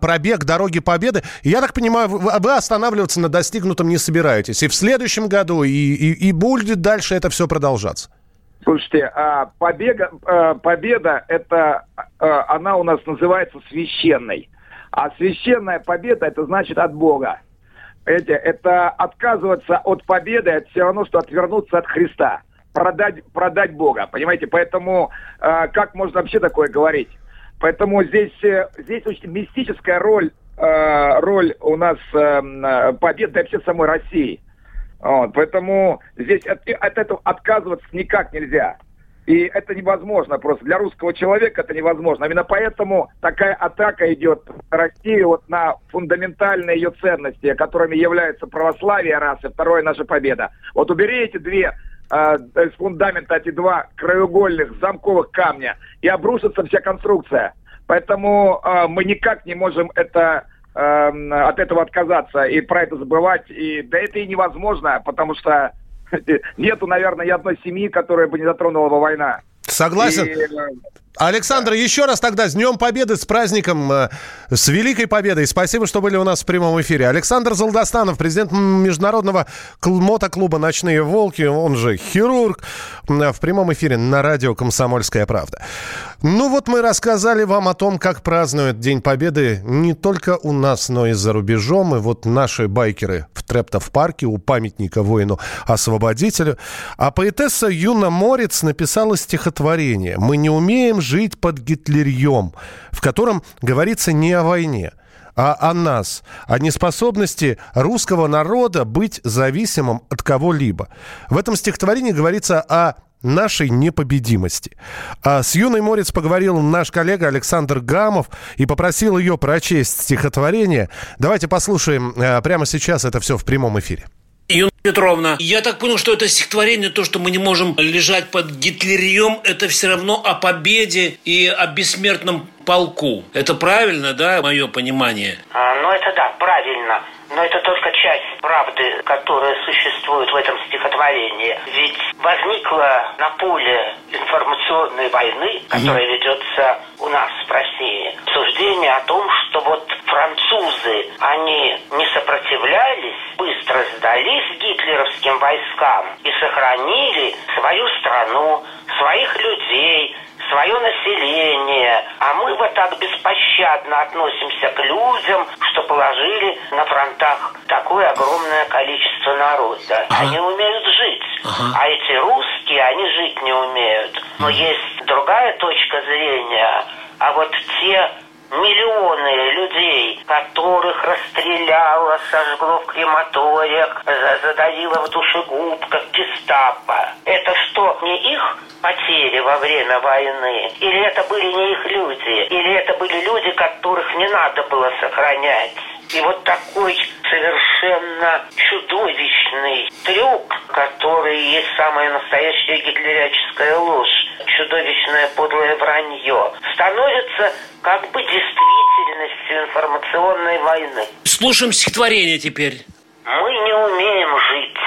пробег «Дороги Победы». Я так понимаю, вы останавливаться на достигнутом не собираетесь. И в следующем году, и будет дальше это все продолжаться. Слушайте, победа, это она у нас называется священной. А священная победа, это значит от Бога. Это отказываться от победы, это все равно, что отвернуться от Христа. Продать Бога, понимаете? Поэтому как можно вообще такое говорить? Поэтому здесь очень мистическая роль у нас победы, да вообще самой России. Вот, поэтому здесь от этого отказываться никак нельзя. И это невозможно просто. Для русского человека это невозможно. Именно поэтому такая атака идет России вот на фундаментальные ее ценности, которыми являются православие, раз, и второе наша победа. Вот убери эти две из фундамента, эти два краеугольных замковых камня, и обрушится вся конструкция. Поэтому мы никак не можем от этого отказаться и про это забывать. И, да это и невозможно, потому что нету, наверное, ни одной семьи, которая бы не затронула бы война. Согласен. Александр, еще раз тогда с Днем Победы, с праздником, с Великой Победой. Спасибо, что были у нас в прямом эфире. Александр Золдостанов, президент международного мотоклуба «Ночные волки», он же хирург, в прямом эфире на радио «Комсомольская правда». Ну вот мы рассказали вам о том, как празднуют День Победы не только у нас, но и за рубежом. И вот наши байкеры в Трептов-парке у памятника воину-освободителю. А поэтесса Юна Морец написала стихотворение «Мы не умеем жить под гитлерьем», в котором говорится не о войне, а о нас, о неспособности русского народа быть зависимым от кого-либо. В этом стихотворении говорится о нашей непобедимости. А с Юной Морец поговорил наш коллега Александр Гамов и попросил ее прочесть стихотворение. Давайте послушаем прямо сейчас это все в прямом эфире. Юна Петровна, я так понял, что это стихотворение, то, что мы не можем лежать под гитлерьем, это все равно о победе и о бессмертном полку. Это правильно, да, мое понимание? Ну, это да, правильно. Но это только часть правды, которая существует в этом стихотворении. Ведь возникла на поле информационной войны, которая ведется у нас в России, суждение о том, что вот французы, они не сопротивлялись, быстро сдались гитлеровским войскам и сохранили свою страну, своих людей, свое население, а мы вот так беспощадно относимся к людям, что положили на фронтах такое огромное количество народа. Они умеют жить, а эти русские, они жить не умеют. Но есть другая точка зрения, а вот те миллионы людей, которых расстреляло, сожгло в крематориях, задавило в душегубках гестапо. Это что, не их потери во время войны? Или это были не их люди? Или это были люди, которых не надо было сохранять? И вот такой совершенно чудовищный трюк, который есть самая настоящая гитлерическая ложь, чудовищное подлое вранье, становится как бы действительностью информационной войны. Слушаем стихотворение теперь. Мы не умеем жить,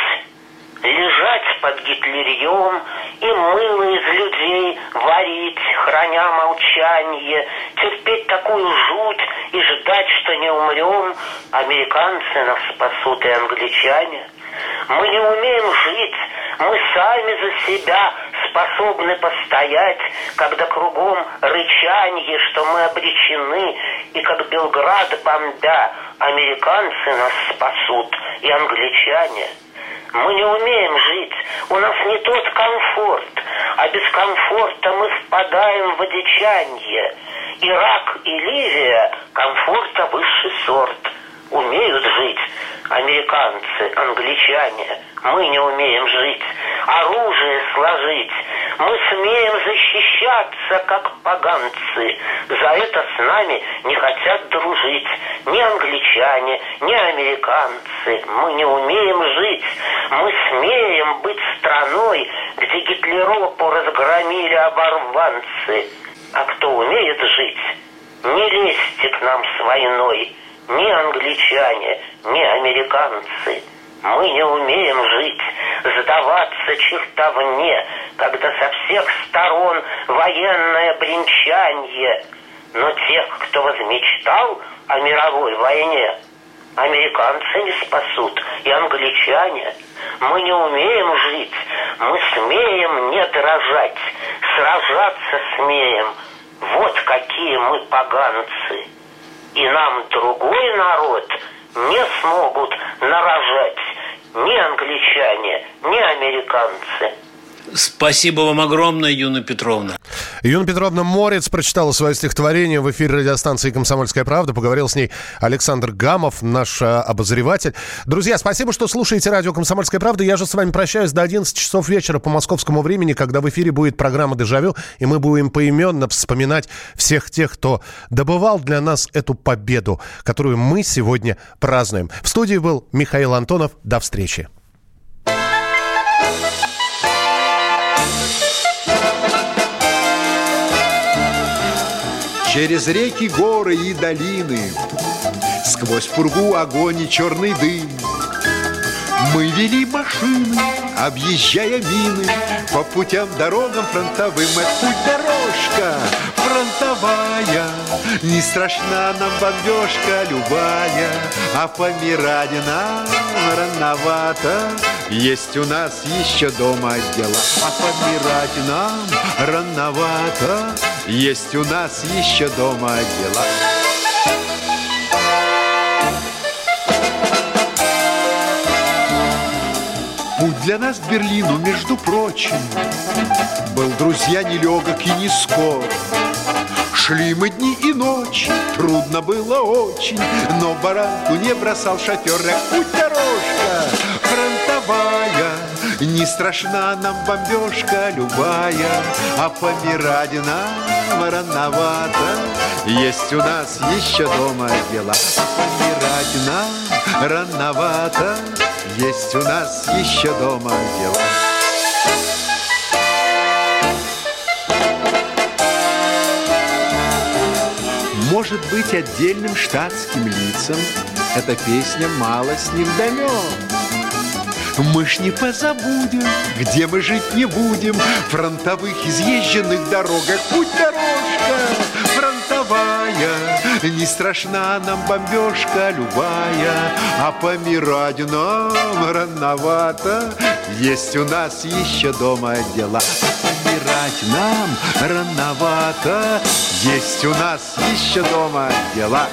лежать под гитлерьем и мыло из людей варить, храня молчание, терпеть такую жуть и ждать, что не умрем. Американцы нас спасут и англичане. Мы не умеем жить, мы сами за себя способны постоять, когда кругом рычанье, что мы обречены, и как Белград бомбя, американцы нас спасут и англичане. Мы не умеем жить, у нас не тот комфорт, а без комфорта мы впадаем в одичанье. Ирак и Ливия комфорта высший сорт. Умеют жить американцы, англичане. Мы не умеем жить. Оружие сложить. Мы смеем защищаться, как поганцы. За это с нами не хотят дружить ни англичане, ни американцы. Мы не умеем жить. Мы смеем быть страной, где Гитлеропу разгромили оборванцы. А кто умеет жить, не лезьте к нам с войной. Ни англичане, ни американцы. Мы не умеем жить, сдаваться чертовне, когда со всех сторон военное бренчанье. Но тех, кто возмечтал о мировой войне, американцы не спасут, и англичане. Мы не умеем жить, мы смеем не дрожать, сражаться смеем. Вот какие мы поганцы. И нам другой народ не смогут нарожать ни англичане, ни американцы. Спасибо вам огромное, Юна Петровна. Юна Петровна Морец прочитала свое стихотворение в эфире радиостанции «Комсомольская правда». Поговорил с ней Александр Гамов, наш обозреватель. Друзья, спасибо, что слушаете радио «Комсомольская правда». Я же с вами прощаюсь до 11 часов вечера по московскому времени, когда в эфире будет программа «Дежавю», и мы будем поименно вспоминать всех тех, кто добывал для нас эту победу, которую мы сегодня празднуем. В студии был Михаил Антонов. До встречи. Через реки, горы и долины, сквозь пургу, огонь и черный дым, мы вели машины, объезжая мины, по путям, дорогам фронтовым. Это путь, дорожка фронтовая, не страшна нам бомбежка любая, а помирать нам рановато, есть у нас еще дома дела. А помирать нам рановато, есть у нас еще дома дела. Путь для нас к Берлину, между прочим, был, друзья, нелегок и не скор. Шли мы дни и ночи, трудно было очень, но баранку не бросал шофер. Путь, дорожка фронтовая, не страшна нам бомбежка любая, а помирать нам рановато, есть у нас еще дома дела. Помирать нам рановато, есть у нас еще дома дела. Может быть, отдельным штатским лицам эта песня мало с ним далек. Мы ж не позабудем, где мы жить не будем, фронтовых изъезженных дорогах. Путь, дорожка фронтовая, не страшна нам бомбежка любая, а помирать нам рановато, есть у нас еще дома дела. Помирать нам рановато, есть у нас еще дома дела.